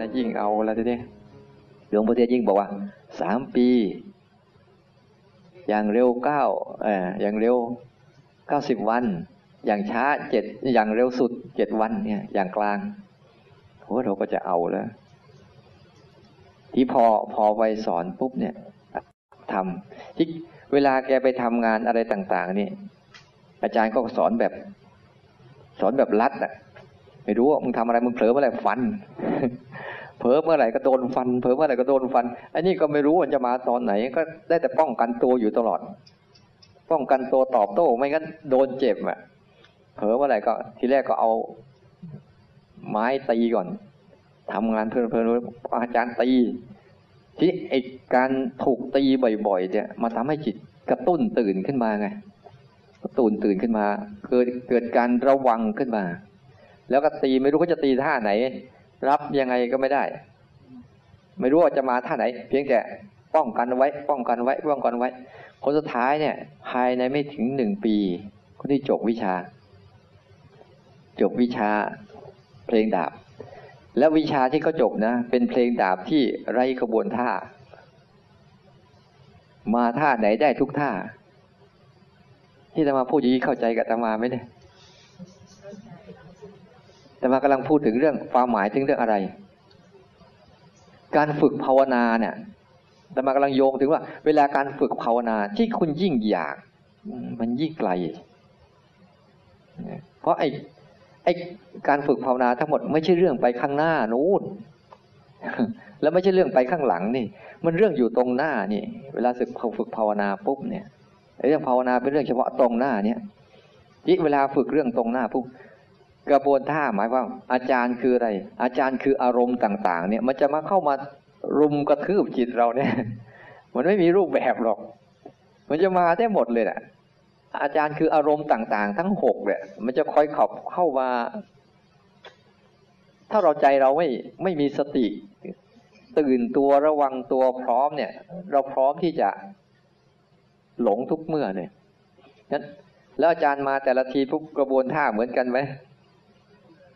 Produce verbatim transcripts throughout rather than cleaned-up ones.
นะยิ่งเอาละทีนี้หลวงพ่อเทียนยิ่งบอกว่าสามปีอย่างเร็วเก้าเอออย่างเร็วเก้าสิบวันอย่างช้าเจ็ดอย่างเร็วสุดเจ็ดวันเนี่ยอย่างกลางโหเราก็จะเอาแล้วที่พอพอไปสอนปุ๊บเนี่ยทำที่เวลาแกไปทำงานอะไรต่างๆนี่อาจารย์ก็สอนแบบสอนแบบลัดอ่ะไม่รู้ว่ามึงทำอะไรมึงเผลอเมื่อไหร่ฟัน เผลอเมื่อไหร่ก็โดนฟันเผลอเมื่อไหร่ก็โดนฟันอันนี้ก็ไม่รู้ว่าจะมาตอนไหนก็ได้แต่ป้องกันตัวอยู่ตลอดป้องกันตัวตอบโต้ไม่งั้นโดนเจ็บอ่ะเผลอเมื่อไหร่ก็ทีแรกก็เอาไม้ตีก่อนทำงานเพลินเพลินอาจารย์ตีที่ไอ้การถูกตีบ่อยๆเนี่ยมาทำให้จิตกระตุ้นตื่นขึ้นมาไงกระตุ้นตื่นขึ้นมาเกิดเกิดการระวังขึ้นมาแล้วก็ตีไม่รู้เขาจะตีท่าไหนรับยังไงก็ไม่ได้ไม่รู้ว่าจะมาท่าไหนเพียงแต่ป้องกันไว้ป้องกันไว้ป้องกันไว้คนสุดท้ายเนี่ยภายในไม่ถึงหนึ่งปีคนที่จบวิชาจบวิชาเพลงดาบและวิชาที่เขาจบนะเป็นเพลงดาบที่ไร้ขบวนท่ามาท่าไหนได้ทุกท่าที่อาตมาพูดอย่างนี้เข้าใจกับอาตมาไหมเนี่ยอาตมากำลังพูดถึงเรื่องความหมายถึงเรื่องอะไรการฝึกภาวนาเนี่ยอาตมากำลังโยงถึงว่าเวลาการฝึกภาวนาที่คุณยิ่งอยากมันยิ่งไกลเพราะไอ้ไอ้การฝึกภาวนาทั้งหมดไม่ใช่เรื่องไปข้างหน้านู้นแล้วไม่ใช่เรื่องไปข้างหลังนี่มันเรื่องอยู่ตรงหน้านี่เวลาฝึกภาวนาปุ๊บเนี่ยเรื่องภาวนาเป็นเรื่องเฉพาะตรงหน้าเนี่ยที่เวลาฝึกเรื่องตรงหน้าปุ๊บกระบวนท่าหมายว่าอาจารย์คืออะไรอาจารย์คืออารมณ์ต่างๆเนี่ยมันจะมาเข้ามารุมกระทืบจิตเราเนี่ยมันไม่มีรูปแบบหรอกมันจะมาได้หมดเลยแหละอาจารย์คืออารมณ์ต่างๆทั้งหกเนี่ยมันจะคอยขับเข้ามาถ้าเราใจเราไม่ไม่มีสติตื่นตัวระวังตัวพร้อมเนี่ยเราพร้อมที่จะหลงทุกเมื่อเนี่ยงั้นแล้วอาจารย์มาแต่ละทีปุ๊บกระบวนท่าเหมือนกันไหม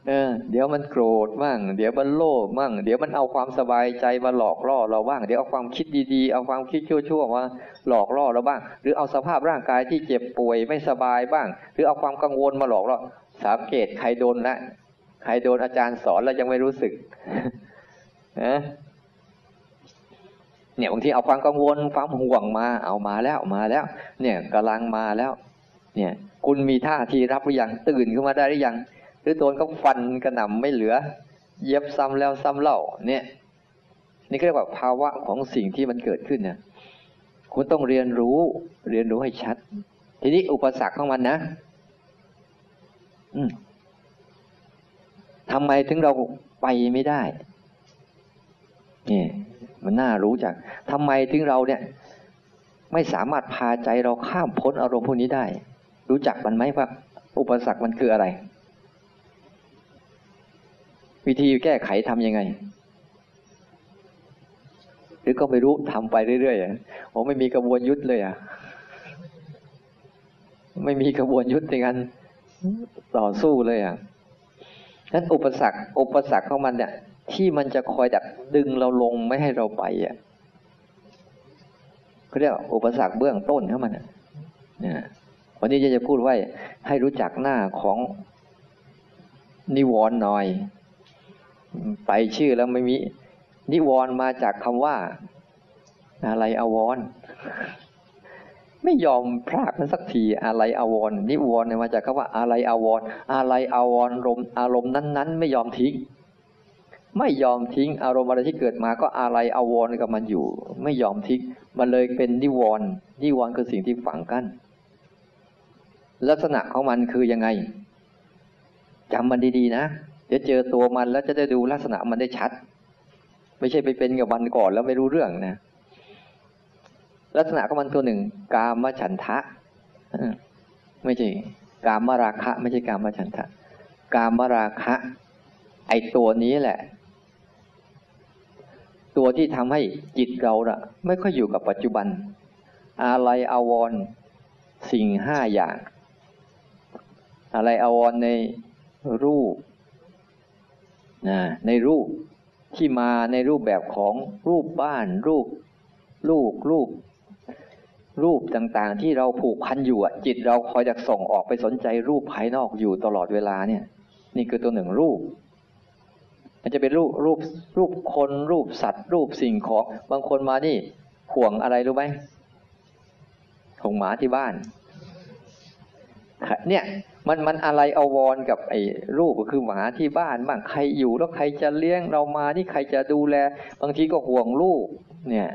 เออเดี๋ยวมันโกรธบ้างเดี๋ยวมันโลภบ้างเดี๋ยวมันเอาความสบายใจมาหลอกล่อเราบ้างเดี๋ยวเอาความคิดดีๆเอาความคิดชั่วๆมาหลอกล่อเราบ้างหรือเอาสภาพร่างกายที่เจ็บป่วยไม่สบายบ้างหรือเอาความกังวลมาหลอกล่อสังเกตใครโดนละใครโดนอาจารย์สอนแล้วยังไม่รู้สึกนะเนี่ยบางทีเอาความกังวลความห่วงมาเอามาแล้วมาแล้วเนี่ยกำลังมาแล้วเนี่ยคุณมีท่าทีรับหรือยังตื่นขึ้นมาได้หรือยังหรือโดนเขาฟันกระหน่ำไม่เหลือเย็บซ้ำแล้วซ้ำเล่าเนี่ยนี่เรียกว่าภาวะของสิ่งที่มันเกิดขึ้นเนี่ยคุณต้องเรียนรู้เรียนรู้ให้ชัดทีนี้อุปสรรคของมันนะทำไมถึงเราไปไม่ได้นี่มันน่ารู้จักทำไมถึงเราเนี่ยไม่สามารถพาใจเราข้ามพ้นอารมณ์พวกนี้ได้รู้จักมันไหมว่าอุปสรรคมันคืออะไรวิธีแก้ไขทำยังไงหรือก็ไม่รู้ทำไปเรื่อยๆผมไม่มีกระบวนยุทธเลยอ่ะไม่มีกระบวนยุทธในการต่อสู้เลยอ่ะนั้นอุปสรรคอุปสรรคของมันเนี่ยที่มันจะคอยดักดึงเราลงไม่ให้เราไปอ่ะเขาเรียกอุปสรรคเบื้องต้นของมันเนี่ยวันนี้จะจะพูดไว้ให้รู้จักหน้าของนิวรณ์หน่อยไปชื่อแล้วไม่มีนิวรณ์มาจากคำว่าอะไรอวรณ์ไม่ยอมพลาดมันสักทีอะไรอวรณ์นิวรณ์มาจากคำว่าอะไรอวรณ์อะไรอวรณ์อารมณ์อารมณ์นั้นๆไม่ยอมทิ้งไม่ยอมทิ้งอารมณ์อะไรที่เกิดมาก็อะไรอวรณ์กับมันอยู่ไม่ยอมทิ้งมันเลยเป็นนิวรณ์นิวรณ์คือสิ่งที่ฝังกั้นลักษณะของมันคือยังไงจำมันดีๆนะจะเจอตัวมันแล้วจะได้ดูลักษณะมันได้ชัดไม่ใช่ไปเป็นกับมันก่อนแล้วไม่รู้เรื่องนะลักษณะของมันตัวหนึ่งกามฉันทะไม่ใช่กามราคะไม่ใช่กามฉันทะกามราคะไอตัวนี้แหละตัวที่ทำให้จิตเราน่ะไม่ค่อยอยู่กับปัจจุบันอาลัยอาวรณ์สิ่งห้าอย่างอาลัยอาวรณ์ในรูปในรูป ที่มาในรูปแบบของรูปบ้านรูปลูกรูปรูปต่างๆที่เราผูกพันอยู่จิตเราคอยจะส่งออกไปสนใจรูปภายนอกอยู่ตลอดเวลาเนี่ยนี่คือตัวหนึ่งรูปมันจะเป็นรูปรูปรูปคนรูปสัตว์รูปสิ่งของบางคนมานี่ห่วงอะไรรู้ไหมห่วงหมาที่บ้านเนี่ยมันมันอะไรเอาวอนกับไอ้รูปก็คือหมาที่บ้านบ้างใครอยู่แล้วใครจะเลี้ยงเรามานี่ใครจะดูแลบางทีก็ห่วงลูกเนี่ย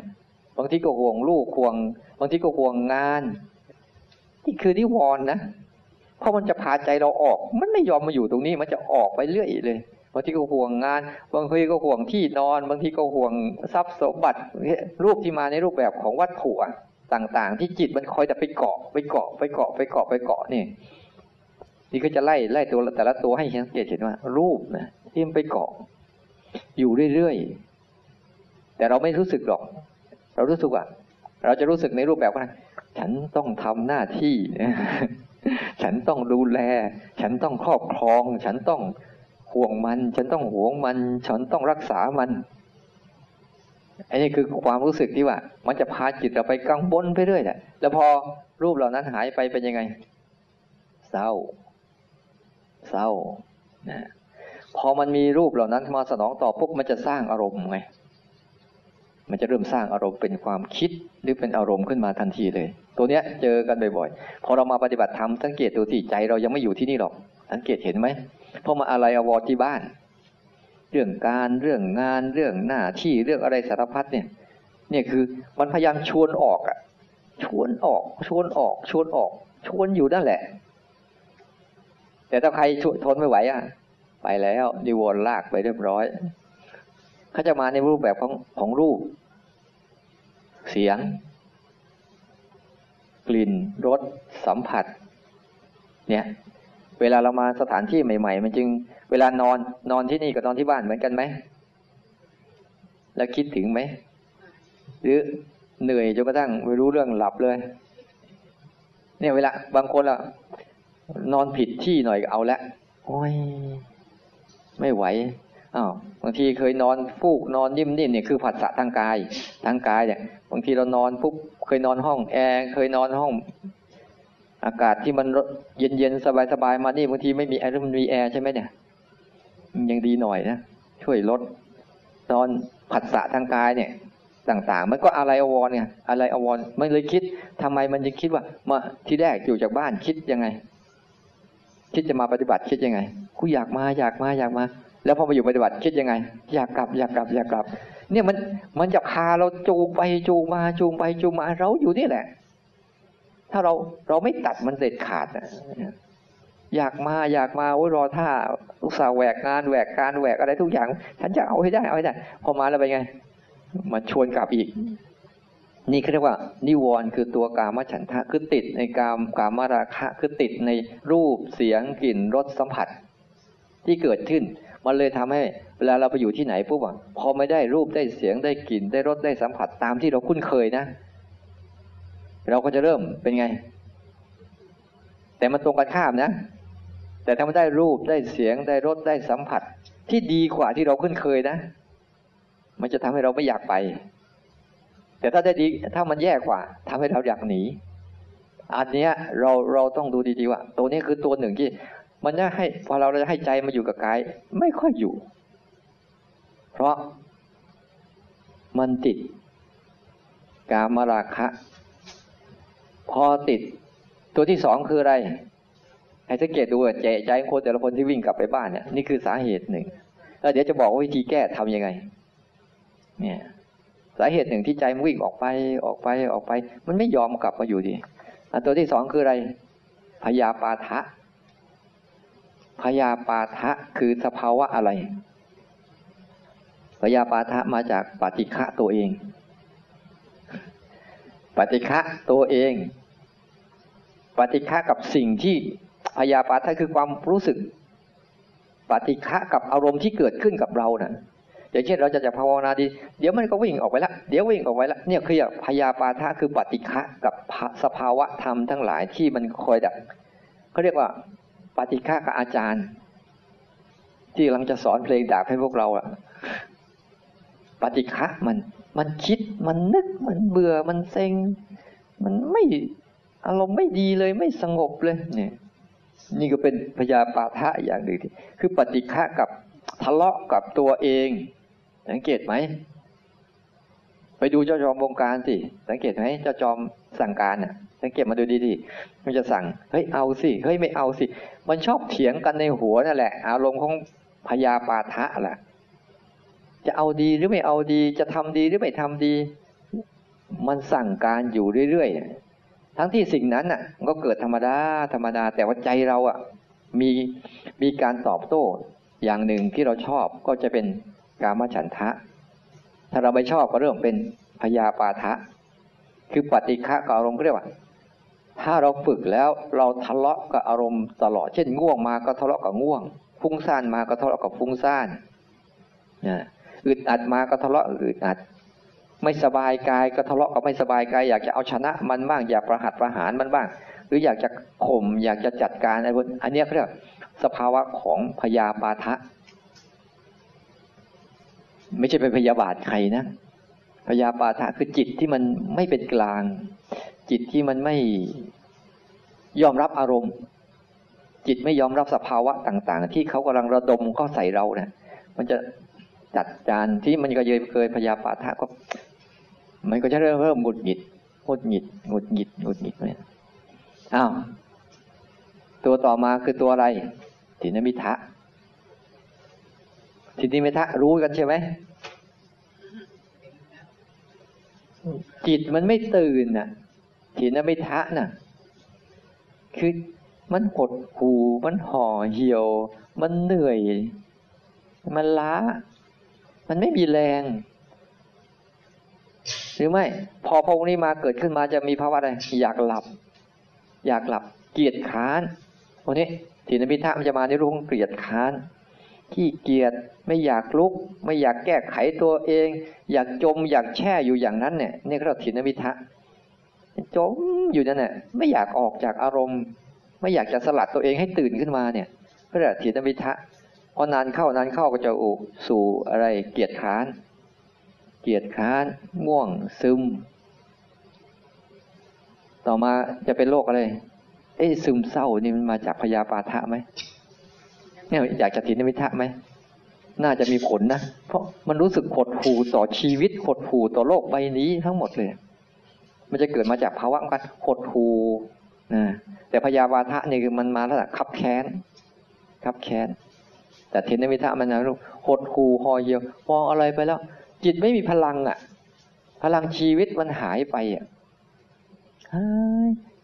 บางทีก็ห่วงลูกห่วงบางทีก็ห่วงงานนี่คือนิวรณ์นะเพราะมันจะพาใจเราออกมันไม่ยอมมาอยู่ตรงนี้มันจะออกไปเรื่อยเลยบางทีก็ห่วงงานบางทีก็ห่วงที่นอนบางทีก็ห่วงทรัพย์สมบัติรูปที่มาในรูปแบบของวัตถุต่างๆที่จิตมันคอยแต่ไปเกาะไปเกาะไปเกาะไปเกาะไปเกาะนี่นี่ก็จะไล่ไล่ตัวแต่ละตัวให้สังเกตเห็นว่ารูปนะที่มันไปเกาะอยู่เรื่อยๆแต่เราไม่รู้สึกหรอกเรารู้สึกว่าเราจะรู้สึกในรูปแบบว่าฉันต้องทำหน้าที่ฉันต้องดูแลฉันต้องครอบครองฉันต้องห่วงมันฉันต้องหวงมันฉันต้องรักษามันอันนี้คือความรู้สึกที่ว่ามันจะพาจิตเราไปกังวลไปเรื่อยแหละแล้วพอรูปเหล่านั้นหายไปเป็นยังไงเศร้าเศร้านะพอมันมีรูปเหล่านั้นมาสนองตอบปุ๊บมันจะสร้างอารมณ์ไงมันจะเริ่มสร้างอารมณ์เป็นความคิดหรือเป็นอารมณ์ขึ้นมาทันทีเลยตัวเนี้ยเจอกันบ่อยๆพอเรามาปฏิบัติธรรมสังเกตดูสิใจเรายังไม่อยู่ที่นี่หรอกสังเกตเห็นไหมเพราะมาอะไรอวอที่บ้านเรื่องการเรื่องงานเรื่องหน้าที่เรื่องอะไรสารพัดเนี่ยเนี่ยคือมันพยายามชวนออกอ่ะชวนออกชวนออกชวนออกชวนอยู่นั่นแหละแต่ถ้าใครทนไม่ไหวอ่ะไปแล้วนิวรณ์ลากไปเรียบร้อยเขาจะมาในรูปแบบของของรูปเสียงกลิ่นรสสัมผัสเนี่ยเวลาเรามาสถานที่ใหม่ๆมันจึงเวลานอนนอนที่นี่กับนอนที่บ้านเหมือนกันไหมแล้วคิดถึงไหมหรือเหนื่อยจนกระทั่งไม่รู้เรื่องหลับเลยเนี่ยเวลาบางคนอะนอนผิดที่หน่อยก็เอาละโอ้ยไม่ไหวอ้าวบางทีเคยนอนฟูกนอนนิ่มๆเนี่ยคือผัสสะทางกายทางกายเนี่ยบางทีเรานอนปุ๊บเคยนอนห้องแอร์เคยนอนห้องอากาศที่มันเย็นๆสบายๆมานี่บางทีไม่มีแอร์มันมีแอร์ใช่ไหมเนี่ยยังดีหน่อยนะช่วยลดนอนผัสสะทางกายเนี่ยต่างๆมันก็อะไรอวรเนี่ยอะไรอวรมันเลยคิดทำไมมันจึงคิดว่ามาที่แรกอยู่จากบ้านคิดยังไงคิดจะมาปฏิบัติคิดยังไงกูอยากมาอยากมาอยากมาแล้วพอมาอยู่ปฏิบัติคิดยังไงอยากกลับอยากกลับอยากกลับเนี่ยมันมันจะพาเราจูงไปจูงมาจูงไปจูงมาเราอยู่นี่แหละถ้าเราเราไม่ตัดมันเด็ดขาดนะอยากมาอยากมาโอ้ยรอท่าลูกสาวแหวกงานแหวกการแหวกอะไรทุกอย่างฉันจะเอาให้ได้เอาให้ได้พอมาแล้วไปไงมาชวนกลับอีกนี่เขาเรียกว่านิวรณ์คือตัวกามฉันทะคือติดในกามกามราคะคือติดในรูปเสียงกลิ่นรสสัมผัสที่เกิดขึ้นมันเลยทำให้เวลาเราไปอยู่ที่ไหนปุ๊บอ่ะพอไม่ได้รูปได้เสียงได้กลิ่นได้รสได้สัมผัสตามที่เราคุ้นเคยนะเราก็จะเริ่มเป็นไงแต่มันตรงกันข้ามนะแต่ถ้ามันได้รูปได้เสียงได้รสได้สัมผัสที่ดีกว่าที่เราคุ้นเคยนะมันจะทำให้เราไม่อยากไปแต่ถ้าได้ดีถ้ามันแย่กว่าทำให้เราอยากหนีอันเนี้ยเราเราต้องดูดีๆว่าตัวนี้คือตัวหนึ่งที่มันจะให้พอเราจะให้ใจมาอยู่กับกายไม่ค่อยอยู่เพราะมันติดกามราคะพอติดตัวที่สองคืออะไรให้สังเกตดูใจใจคนแต่ละคนที่วิ่งกลับไปบ้านเนี่ยนี่คือสาเหตุหนึ่งแล้วเดี๋ยวจะบอกว่าวิธีแก้ทำยังไงเนี่ยสาเหตุหนึ่งที่ใจมันวิ่งออกไปออกไปออกไปมันไม่ยอมกลับมาอยู่ดีตัวที่สองคืออะไรพยาปาทะพยาปาทะคือสภาวะอะไรพยาปาทะมาจากปฏิฆะตัวเองปฏิฆะตัวเองปฏิฆะกับสิ่งที่พยาปาทะคือความรู้สึกปฏิฆะกับอารมณ์ที่เกิดขึ้นกับเรานะอย่างเช่นเราจะจะภาวนาดีเดี๋ยวมันก็วิ่งออกไปละเดี๋ยววิ่งออกไปละเนี่ยคือพยาปาทะคือปฏิฆะกับสภาวะธรรมทั้งหลายที่มันคอยดับเขาเรียกว่าปฏิฆะกับอาจารย์ที่กำลังจะสอนเพลงดาบให้พวกเราอะ ฏิฆะมันมันคิดมันนึกมันเบื่อมันเซ็งมันไม่อารมณ์ไม่ดีเลยไม่สงบเลยเนี่ยนี่ก็เป็นพยาปาทะอย่างหนึ่งที่คือปฏิฆะกับทะเลาะกับตัวเองสังเกตไหมไปดูเจ้าจอมวงการสิสังเกตไหมเจ้าจอมสั่งการน่ะสังเกตมาดูดีๆมันจะสั่งเฮ้ยเอาสิเฮ้ยไม่เอาสิมันชอบเถียงกันในหัวนั่นแหละอารมณ์ของพยาปาทะแหละจะเอาดีหรือไม่เอาดีจะทำดีหรือไม่ทำดีมันสั่งการอยู่เรื่อยๆทั้งที่สิ่งนั้นน่ะก็เกิดธรรมดาธรรมดาแต่ว่าใจเราอ่ะมีมีการตอบโต้อย่างหนึ่งที่เราชอบก็จะเป็นกามฉันทะถ้าเราไม่ชอบก็เริ่มเป็นพยาปาทะคือปฏิฆะกับอารมณ์เรียกว่าถ้าเราฝึกแล้วเราทะเลาะกับอารมณ์ตลอดเช่นง่วงมาก็ทะเลาะกับง่วงฟุ้งซ่านมาก็ทะเลาะกับฟุ้งซ่านอึดอัดมาก็ทะเลาะอึดอัดไม่สบายกายก็ทะเลาะกับไม่สบายกายอยากจะเอาชนะมันบ้างอยากประหัตประหารมันบ้างหรืออยากจะข่มอยากจะจัดการอะไรพวกอันนี้เรียกสภาวะของพยาปาทะไม่ใช่เป็นพยาบาทใครนะพยาปาทะคือจิตที่มันไม่เป็นกลางจิตที่มันไม่ยอมรับอารมณ์จิตไม่ยอมรับสภาวะต่างๆที่เขากำลังระดมก็ใส่เราเนี่ยมันจะจัดจานที่มันก็เคยเคยพยาปาทะก็มันก็จะเริ่มเริ่มหงุดหงิดหงุดหงิดหงุดหงิดหงุดหงิดเนี่ยอ้าวตัวต่อมาคือตัวอะไรทินมิทะทินมิทะรู้กันใช่ไหมจิตมันไม่ตื่นน่ะทินมิทะน่ะคือมันหดหู่มันห่อเหี่ยวมันเหนื่อยมันล้ามันไม่มีแรงหรือไม่พอพวกนี้มาเกิดขึ้นมาจะมีภาวะอะไรอยากหลับอยากหลับเกียจค้านพวกนี้ทินมิทะมันจะมาในรูปของเกียจค้านขี้เกียจไม่อยากลุกไม่อยากแก้ไขตัวเองอยากจมอยากแช่อยู่อย่างนั้นเนี่ยนี่ก็ทินมิทะจมอยู่นั่นน่ะไม่อยากออกจากอารมณ์ไม่อยากจะสลัดตัวเองให้ตื่นขึ้นมาเนี่ยก็เรียกทินมิทะพอนานเข้านานเข้าก็จะอุสู่อะไรเกียจค้านเกียจค้านง่วงซึมต่อมาจะเป็นโรคอะไรเอ้ซึมเศร้านี่มันมาจากพยาปาทะไหมเนี่ยอยากจะทินมิทะไหมน่าจะมีผลนะเพราะมันรู้สึกหดหู่ต่อชีวิตหดหู่ต่อโลกใบนี้ทั้งหมดเลยมันจะเกิดมาจากภาวะการหดหู่นะแต่พยาปาทะนี่คือมันมาลักษณะคับแค้นคับแค้นแต่ทินมิทะมันนะลูกหดหู่ห่อเหี่ยวมองอะไรไปแล้วจิตไม่มีพลังอ่ะพลังชีวิตมันหายไปอ่ะ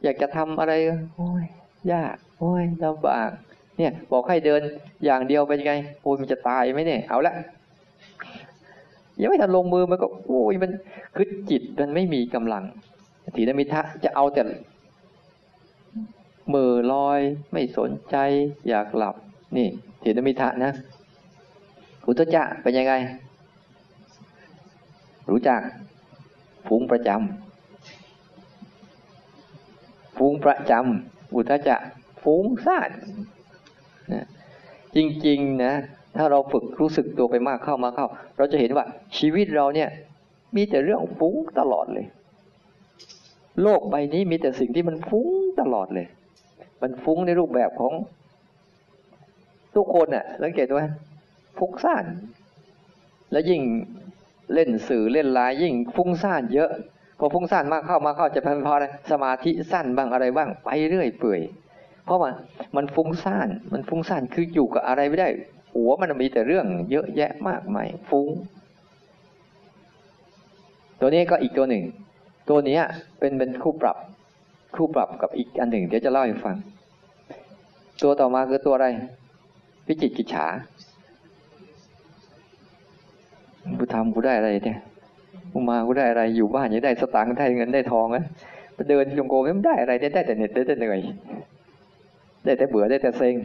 อยากจะทำอะไรโอ้ยยากโอ้ยลำบากเนี่ยบอกให้เดินอย่างเดียวเป็นไงโอ้ยมันจะตายไหมเนี่ยเอาละยังไม่ทันลงมือมันก็โอ้ยมันคือจิตมันไม่มีกำลังถีนมิทะจะเอาแต่มือลอยไม่สนใจอยากหลับนี่ถีนมิทะนะอุทธัจจะเป็นยังไงรู้จักฟุ้งประจำฟุ้งประจำอุทธัจจะฟุ้งซ่านนะจริงๆนะถ้าเราฝึกรู้สึกตัวไปมากเข้ามาเข้าเราจะเห็นว่าชีวิตเราเนี่ยมีแต่เรื่องฟุ้งตลอดเลยโลกใบนี้มีแต่สิ่งที่มันฟุ้งตลอดเลยมันฟุ้งในรูปแบบของทุกคนน่ะสังเกตไหมฟุ้งซ่านและยิ่งเล่นสื่อเล่นไลน์ยิ่งฟุ้งซ่านเยอะพอฟุ้งซ่านมากเข้ามาเข้าจะเป็นพออะไรสมาธิสั้นบ้างอะไรบ้างไปเรื่อยเปื่อยเพราะมันมันฟุ้งซ่านมันฟุ้งซ่านคืออยู่กับอะไรไม่ได้หัวมันมีแต่เรื่องเยอะแยะมากมายฟุ้งตัวนี้ก็อีกตัวหนึ่งตัวนี้เป็นเป็นคู่ปรับคู่ปรับกับอีกอันหนึ่งเดี๋ยวจะเล่าให้ฟังตัวต่อมาคือตัวอะไรวิจิกิจฉากูทำกูได้อะไรเนี่ยกูมากูได้อะไรอยู่บ้านยังได้สตางค์ได้เงินได้ทองนะไปเดินจงกรมไม่ได้อะไรได้แต่เหน็ดได้แต่เหนื่อยได้แต่เบื่อได้แต่เซ็ง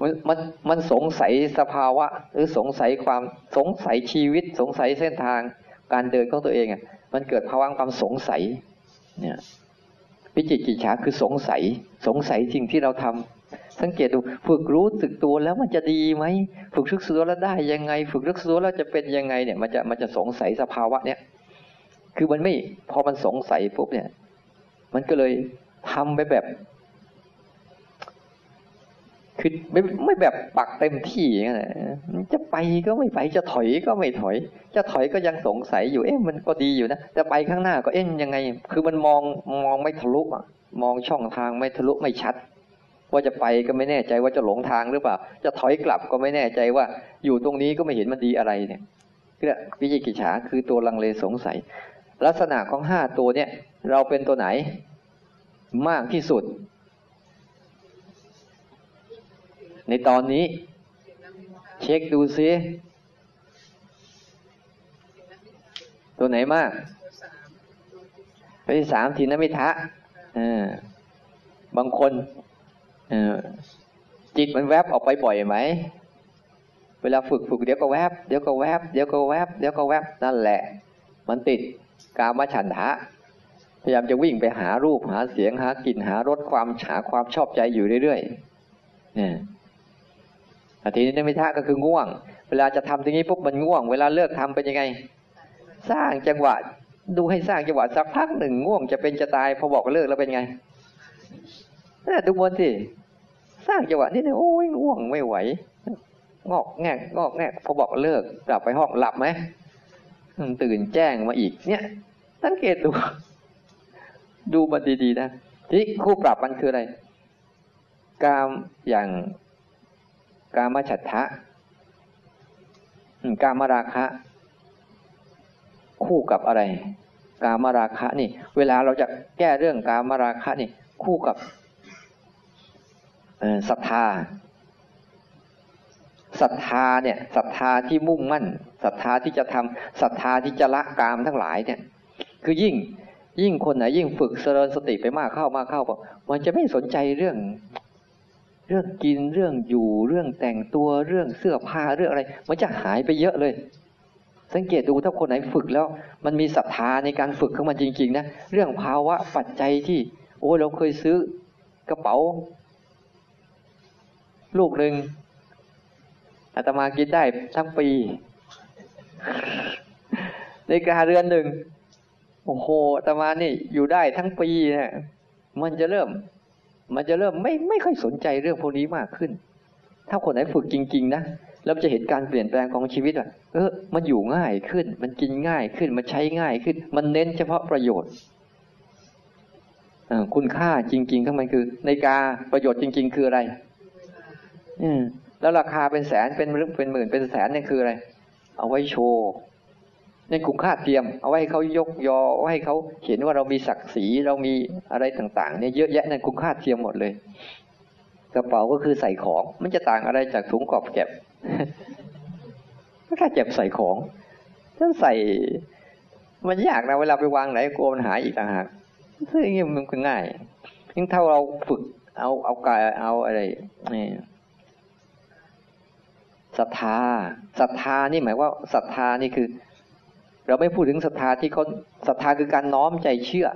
มันมันมันสงสัยสภาวะหรือสงสัยความสงสัยชีวิตสงสัยเส้นทางการเดินของตัวเองอ่ะมันเกิดภาวะความสงสัยเนี่ยวิจิกิจฉาคือสงสัยสงสัยสิ่งที่เราท สังเกตดูฝึกรู้สึกตัวแล้วมันจะดีไหมฝึกรู้สึกตัวแล้วได้ยังไงฝึกรู้สึกตัวแล้วจะเป็นยังไงเนี่ยมันจะมันจะสงสัยสภาวะเนี่ยคือมันไม่พอมันสงสัยปุ๊บเนี่ยมันก็เลยทำไปแบบคือไม่ไม่แบบปักเต็มที่อย่างนั้นจะไปก็ไม่ไปจะถอยก็ไม่ถอยจะถอยก็ยังสงสัยอยู่เอ๊ะมันก็ดีอยู่นะจะไปข้างหน้าก็เอ๊ะยังไงคือมันมองมองไม่ทะลุอ่ะมองช่องทางไม่ทะลุไม่ชัดว่าจะไปก็ไม่แน่ใจว่าจะหลงทางหรือเปล่าจะถอยกลับก็ไม่แน่ใจว่าอยู่ตรงนี้ก็ไม่เห็นมันดีอะไรเนี่ยคือวิจิกิจฉาคือตัวลังเลสงสัยลักษณะของห้าตัวเนี่ยเราเป็นตัวไหนมากที่สุดในตอนนี้เช็คดูซิตัวไหนมากตัวที่สามทินมิทะบางคนจิตมันแวบออกไปบ่อยไหมเวลาฝึกฝึกเดี๋ยวก็แวบเดี๋ยวก็แวบเดี๋ยวก็แวบเดี๋ยวก็แวบนั่นแหละมันติดกามฉันทะพยายามจะวิ่งไปหารูปหาเสียงหากลิ่นหารสความหาความชอบใจอยู่เรื่อยๆเนี่ยทีนี้นิมิทะก็คือง่วงเวลาจะทำตรงนี้ปุ๊บมันง่วงเวลาเลิกทำเป็นยังไงสร้างจังหวะดูให้สร้างจังหวะสักพักหนึ่งง่วงจะเป็นจะตายพอบอกเลิกแล้วเป็นไงน่าดูมันสิสร้างจังหวะนี่เนี่ยโอ้ยง่วงไม่ไหวงอกแงกงอกแงกพอบอกเลิกกลับไปห้องหลับไหมตื่นแจ้งมาอีกเนี่ยสังเกตดูดูมันดีๆนะที่คู่ปรับมันคืออะไรกามอย่างกามฉัฏฐะกามราคะคู่กับอะไรกามราคะนี่เวลาเราจะแก้เรื่องกามราคะนี่คู่กับศรัทธาศรัทธาเนี่ยศรัทธาที่มุ่งมั่นศรัทธาที่จะทำศรัทธาที่จะละกามทั้งหลายเนี่ยคือยิ่งยิ่งคนไหนยิ่งฝึกเจริญสติไปมากเข้ามากเข้าก็มันจะไม่สนใจเรื่องเรื่องกินเรื่องอยู่เรื่องแต่งตัวเรื่องเสื้อผ้าเรื่องอะไรมันจะหายไปเยอะเลยสังเกตดูถ้าคนไหนฝึกแล้วมันมีศรัทธาในการฝึกของมันจริงๆนะเรื่องภาวะปัจจัยที่โอ้เราเคยซื้อกระเป๋าลูกหนึ่งอาตมากินได้ทั้งปีในกาเรือนหนึ่งโอ้โหอาตมานี่อยู่ได้ทั้งปีเนี่ยมันจะเริ่มมันจะเริ่มไม่ไม่ค่อยสนใจเรื่องพวกนี้มากขึ้นถ้าคนไหนฝึกจริงๆนะแล้วจะเห็นการเปลี่ยนแปลงของชีวิตว่าเออมันอยู่ง่ายขึ้นมันกินง่ายขึ้นมันใช้ง่ายขึ้นมันเน้นเฉพาะประโยชน์คุณค่าจริงๆของมันคือในกาประโยชน์จริงๆคืออะไรอืมแล้วราคาเป็นแสนเป็นเป็นหมื่นเป็นแสนนี่คืออะไรเอาไว้โชว์ในคุณค่าเทียมเอาไว้ให้เขายกยอให้เขาเห็นว่าเรามีศักดิ์ศรีเรามีอะไรต่างๆเนี่ยเยอะแยะในคุณค่าเทียมหมดเลยกระเป๋าก็คือใส่ของมันจะต่างอะไรจากถุงกอบแก็บก็แค่เก็บใส่ของถ้าใส่มันยากนะเวลาไปวางไหนกลัวมันหายอีกต่างหากซึ่งอย่างนี้มันง่ายยิ่งถ้าเราฝึกเอาเอากายเอาอะไรนี่ศรัทธาศรัทธานี่หมายว่าศรัทธานี่คือเราไม่พูดถึงศรัทธาที่เขาศรัทธาคือการน้อมใจเชื่อ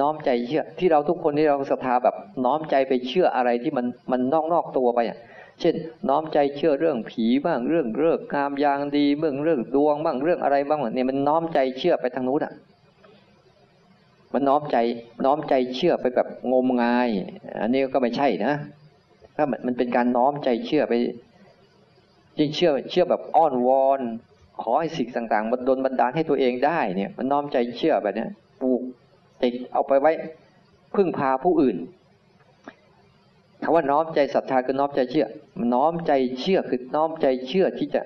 น้อมใจเชื่อที่เราทุกคนที่เราศรัทธาแบบน้อมใจไปเชื่ออะไรที่มันมันนอกนอกตัวไปอ่ะเช่นน้อมใจเชื่อเรื่องผีบ้างเรื่องเลิกงามยามดีบ้างเรื่องดวงบ้างเรื่องอะไรบ้างเนี่ยมันน้อมใจเชื่อไปทางนู้นอ่ะมันน้อมใจน้อมใจเชื่อไปแบบงมงายอันนี้ก็ไม่ใช่นะถ้ามันมันเป็นการน้อมใจเชื่อไปยิ่งเชื่อเชื่อแบบอ้อนวอนขอให้สิ่งต่างๆมันโดนบันดาลให้ตัวเองได้เนี่ยมันน้อมใจเชื่อแบบนี้ปลูกติดเอาไปไว้พึ่งพาผู้อื่นคำว่าน้อมใจศรัทธาคือน้อมใจเชื่อน้อมใจเชื่อคือน้อมใจเชื่อที่จะ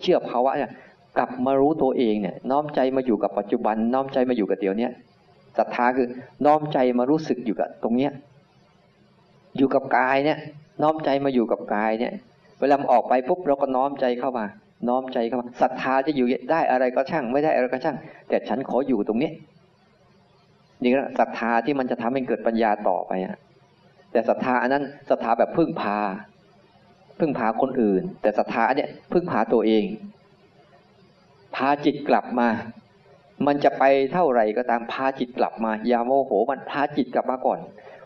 เชื่อภาวะเนี่ยกลับมารู้ตัวเองเนี่ยน้อมใจมาอยู่กับปัจจุบันน้อมใจมาอยู่กับเดี๋ยวนี้ศรัทธาคือน้อมใจมารู้สึกอยู่กับตรงเนี้ยอยู่กับกายเนี่ยน้อมใจมาอยู่กับกายเนี่ยเวลาออกไปปุ๊บเราก็น้อมใจเข้ามาน้อมใจเข้ามาศรัทธาจะอยู่ได้อะไรก็ช่างไม่ได้อะไรก็ช่างแต่ฉันขออยู่ตรงนี้นี่ก็ศรัทธาที่มันจะทำให้เกิดปัญญาต่อไปอ่ะแต่ศรัทธาอันนั้นศรัทธาแบบพึ่งพาพึ่งพาคนอื่นแต่ศรัทธาเนี่ยพึ่งพาตัวเองพาจิตกลับมามันจะไปเท่าไหร่ก็ตามพาจิตกลับมาอย่าโมโหมันพาจิตกลับมาก่อน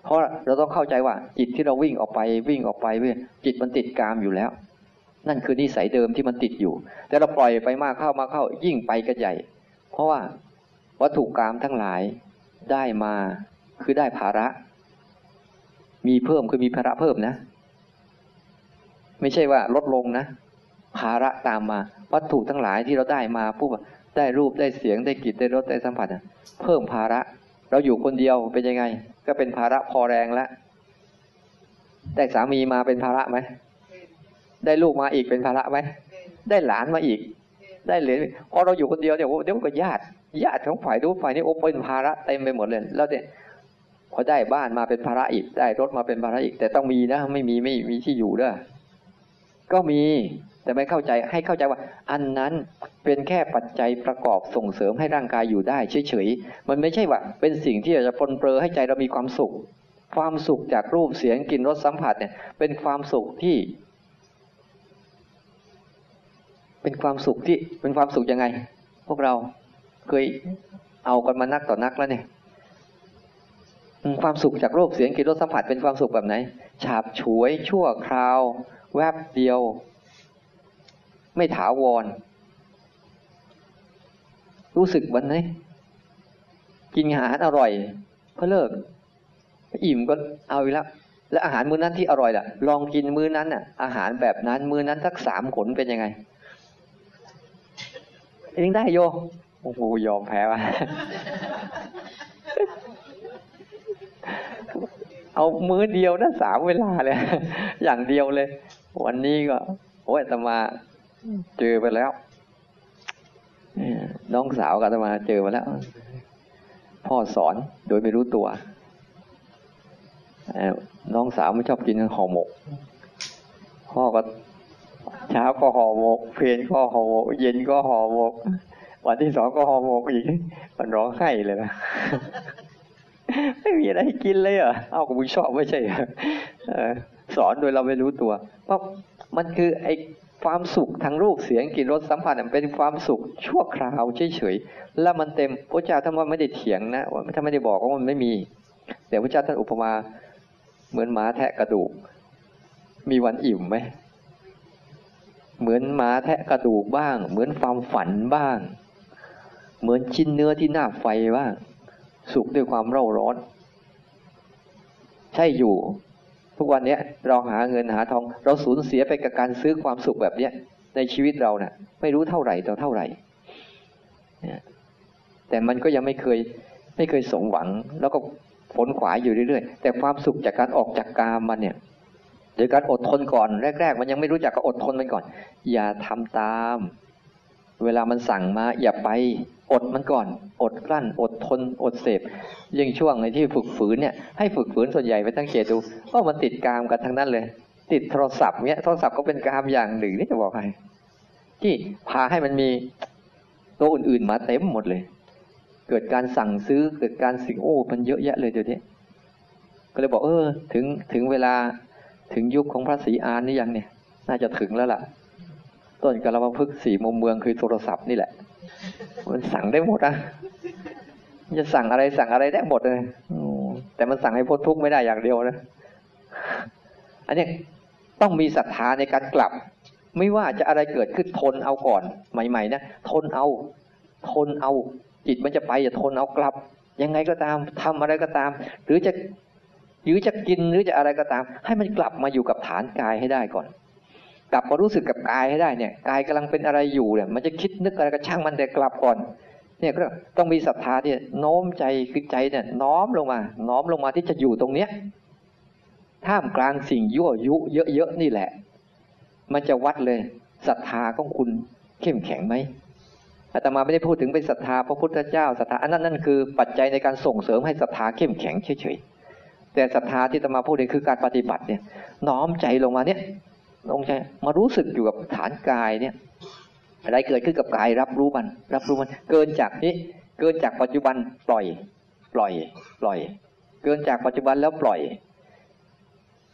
พ เพราะเราต้องเข้าใจว่าจิตที่เราวิ่งออกไปวิ่งออกไปวิ่งจิตมันติดกามอยู่แล้วนั่นคือนิสัยเดิมที่มันติดอยู่แต่เราปล่อยไปมากเข้ามาเข้ายิ่งไปกันใหญ่เพราะว่าวัตถุกามทั้งหลายได้มาคือได้ภาระมีเพิ่มคือมีภาระเพิ่มนะไม่ใช่ว่าลดลงนะภาระตามมาวัตถุทั้งหลายที่เราได้มาปุ๊บได้รูปได้เสียงได้กลิ่นได้รสได้สัมผัสเพิ่มภาระเราอยู่คนเดียวเป็นยังไงก็เป็นภาระพอแรงแล้วได้สามีมาเป็นภาระไหมได้ลูกมาอีกเป็นภาระไหมได้หลานมาอีกได้เหลนพอเราอยู่คนเดียวเดี๋ยวเดี๋ยวก็ญาติญาติของฝ่ายนู้นฝ่ายนี้โอ้เป็นภาระเต็มไปหมดเลยแล้วเนี่ยพอได้บ้านมาเป็นภาระอีกได้รถมาเป็นภาระอีกแต่ต้องมีนะไม่มีไม่มีที่อยู่ด้วยก็มีแต่ไม่เข้าใจให้เข้าใจว่าอันนั้นเป็นแค่ปัจจัยประกอบส่งเสริมให้ร่างกายอยู่ได้เฉยๆมันไม่ใช่ว่าเป็นสิ่งที่จะปนเปื้อนให้ใจเรามีความสุขความสุขจากรูปเสียงกลิ่นรสสัมผัสเนี่ยเป็นความสุขที่เป็นความสุขที่เป็นความสุขยังไงพวกเราเคยเอากันมานักต่อนักแล้วเนี่ยความสุขจากรูปเสียงกลิ่นรสสัมผัสเป็นความสุขแบบไหนฉาบฉวยชั่วคราวแวบเดียวไม่ถาวรรู้สึกวันไหนกินอาหารอร่อยพอเลิกอิ่มก็เอาอีกแล้วและอาหารมื้อนั้นที่อร่อยล่ะลองกินมื้อนั้นน่ะอาหารแบบนั้นมื้อนั้นสักสามขนเป็นยังไงยังได้โยโอ้โหยอมแพ้ว่ะเอามื้อเดียวนะสามเวลาเลยอย่างเดียวเลยวันนี้ก็โอ้ยอาตมาเจอไปแล้วน้องสาวกับอาตมาเจอมาแล้วพ่อสอนโดยไม่รู้ตัวน้องสาวไม่ชอบกินห่อหมกพ่อก็เช้าก็ห่อหมกเพลนก็ห่อหมกเย็นก็ห่อหมกวันที่สองก็ห่อหมกอีกมันร้องไห้เลยนะไม่มีอะไรกินเลยเหรอเอากูชอบไม่ใช่เหรอสอนโดยเราไม่รู้ตัวเพราะมันคือไอความสุขทางรูปเสียงกลิ่นรสสัมผัสเป็นความสุขชั่วคราวเฉยๆแล้วมันเต็มพระเจ้าท่านว่าไม่ได้เถียงนะท่านไม่ได้บอกว่ามันไม่มีแต่พระเจ้าท่านอุปมาเหมือนม้าแทะกระดูกมีวันอิ่มไหมเหมือนม้าแทะกระดูกบ้างเหมือนความฝันบ้างเหมือนชิ้นเนื้อที่หน้าไฟบ้างสุขด้วยความเร่าร้อนใช่อยู่ทุกวันนี้เราหาเงินหาทองเราสูญเสียไปกับการซื้อความสุขแบบนี้ในชีวิตเราเนี่ยไม่รู้เท่าไหร่ต่อเท่าไหร่แต่มันก็ยังไม่เคยไม่เคยสมหวังแล้วก็ผลขวายอยู่เรื่อยๆแต่ความสุขจากการออกจากกามมันเนี่ยโดยการอดทนก่อนแรกๆมันยังไม่รู้จักก็อดทนมันก่อนอย่าทำตามเวลามันสั่งมาอย่าไปอดมันก่อนอดกลั้นอดทนอดเสพยิ่งช่วงในที่ฝึกฝืนเนี่ยให้ฝึกฝืนส่วนใหญ่ไปตั้งเกตดูว่ามันติดกามกันทั้งนั้นเลยติดโทรศัพท์เนี่ยโทรศัพท์ก็เป็นกามอย่างหนึ่งนี่จะบอกให้ที่พาให้มันมีตัวอื่นๆมาเต็มหมดเลยเกิดการสั่งซื้อเกิดการสิ่งโอ้มันเยอะแยะเลยเดี๋ยวนี้ก็เลยบอกเออถึงถึงเวลาถึงยุคของพระศรีอานนี่ยังเนี่ยน่าจะถึงแล้วล่ะต้นกระบะพึกสี่มุมเมืองคือโทรศัพท์นี่แหละมันสั่งได้หมดอ่ะจะสั่งอะไรสั่งอะไรได้หมดเลยแต่มันสั่งให้พ้นทุกข์ไม่ได้อย่างเดียวนะอันนี้ต้องมีศรัทธาในการกลับไม่ว่าจะอะไรเกิดขึ้นทนเอาก่อนใหม่ๆนะทนเอาทนเอาจิตมันจะไปอย่าทนเอากลับยังไงก็ตามทำอะไรก็ตามหรือจะหรือจะกินหรือจะอะไรก็ตามให้มันกลับมาอยู่กับฐานกายให้ได้ก่อนกลับมารู้สึกกับกายให้ได้เนี่ยกายกำลังเป็นอะไรอยู่เนี่ยมันจะคิดนึกอะไรก็ช่างมันแต่กลับก่อนเนี่ยก็ต้องมีศรัทธาที่โน้มใจคือใจเนี่ยน้อมลงมาน้อมลงมาที่จะอยู่ตรงเนี้ยท่ามกลางสิ่งยั่วยุเยอะๆนี่แหละมันจะวัดเลยศรัทธาของคุณเข้มแข็งไหมอาตมาไม่ได้พูดถึงเป็นศรัทธาพระพุทธเจ้าศรัทธาอันนั้นนั่นคือปัจจัยในการส่งเสริมให้ศรัทธาเข้มแข็งเฉยๆแต่ศรัทธาที่อาตมาพูดถึงคือการปฏิบัติเนี่ยน้อมใจลงมาเนี่ยองค์ใจมารู้สึกอยู่กับฐานกายเนี่ยอะไรเกิดขึ้นกับกายรับรู้มันรับรู้มันเกินจากนี้เกินจากปัจจุบันปล่อยปล่อยปล่อยเกินจากปัจจุบันแล้วปล่อย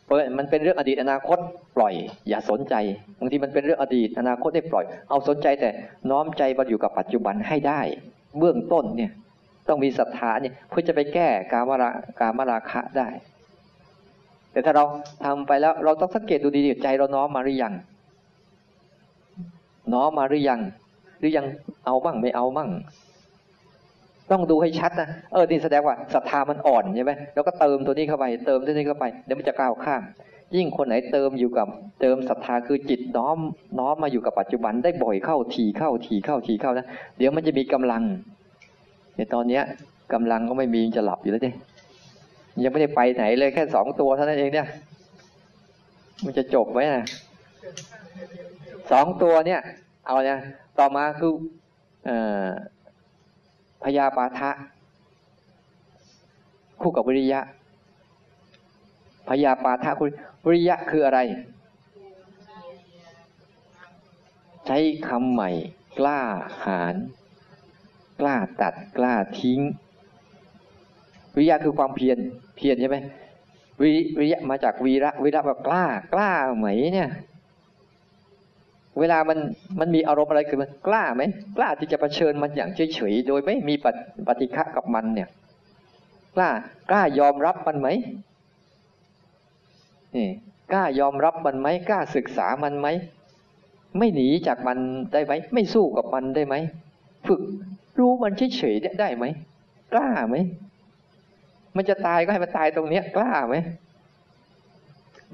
เปิดมันเป็นเรื่องอดีตอนาคตปล่อยอย่าสนใจบางทีมันเป็นเรื่องอดีตอนาคตได้ปล่อยเอาสนใจแต่น้อมใจมาอยู่กับปัจจุบันให้ได้เบื้องต้นเนี่ยต้องมีศรัทธาเนี่ยเพื่อจะไปแก้กามราคะได้ แต่ถ้าเราทำไปแล้วเราต้องสังเกตดูดีๆใจเราน้อมมาหรือยังน้อมมาหรือยังหรือยังเอามั่งไม่เอามั่งต้องดูให้ชัดนะเออนี่แสดงว่าศรัทธามันอ่อนใช่ไหมแล้วก็เติมตัวนี้เข้าไปเติมตัวนี้เข้าไปเดี๋ยวมันจะก้าวข้ามยิ่งคนไหนเติมอยู่กับเติมศรัทธาคือจิตน้อมน้อมมาอยู่กับปัจจุบันได้บ่อยเข้าทีเข้าทีเข้าทีเข้านะเดี๋ยวมันจะมีกำลังในตอนเนี้ยกำลังก็ไม่มีจะหลับอยู่แล้วเนี่ยยังไม่ได้ไปไหนเลยแค่สองตัวเท่านั้นเองเนี่ยมันจะจบไหมนะสองตัวเนี่ยเอาเนี่ยต่อมาคือพยาปาทะคู่กับวิริยะพยาปาทะคู่วิริยะคืออะไรใช้คำใหม่กล้าหาญกล้าตัดกล้าทิ้งวิริยะคือความเพียรเพียรใช่ไหมวิริยะมาจากวีระวีระแบบกล้ากล้าไหมเนี่ยเวลามันมันมีอารมณ์อะไรคือมันกล้าไหมกล้าที่จะเผชิญมันอย่างเฉยๆโดยไม่มีปฏิฆะกับมันเนี่ยกล้ากล้ายอมรับมันไหมนี่กล้ายอมรับมันไหมกล้าศึกษามันไหมไม่หนีจากมันได้ไหมไม่สู้กับมันได้ไหมฝึกรู้มันเฉยๆได้ไหมกล้าไหมมันจะตายก็ให้มันตายตรงเนี้ยกล้าไหม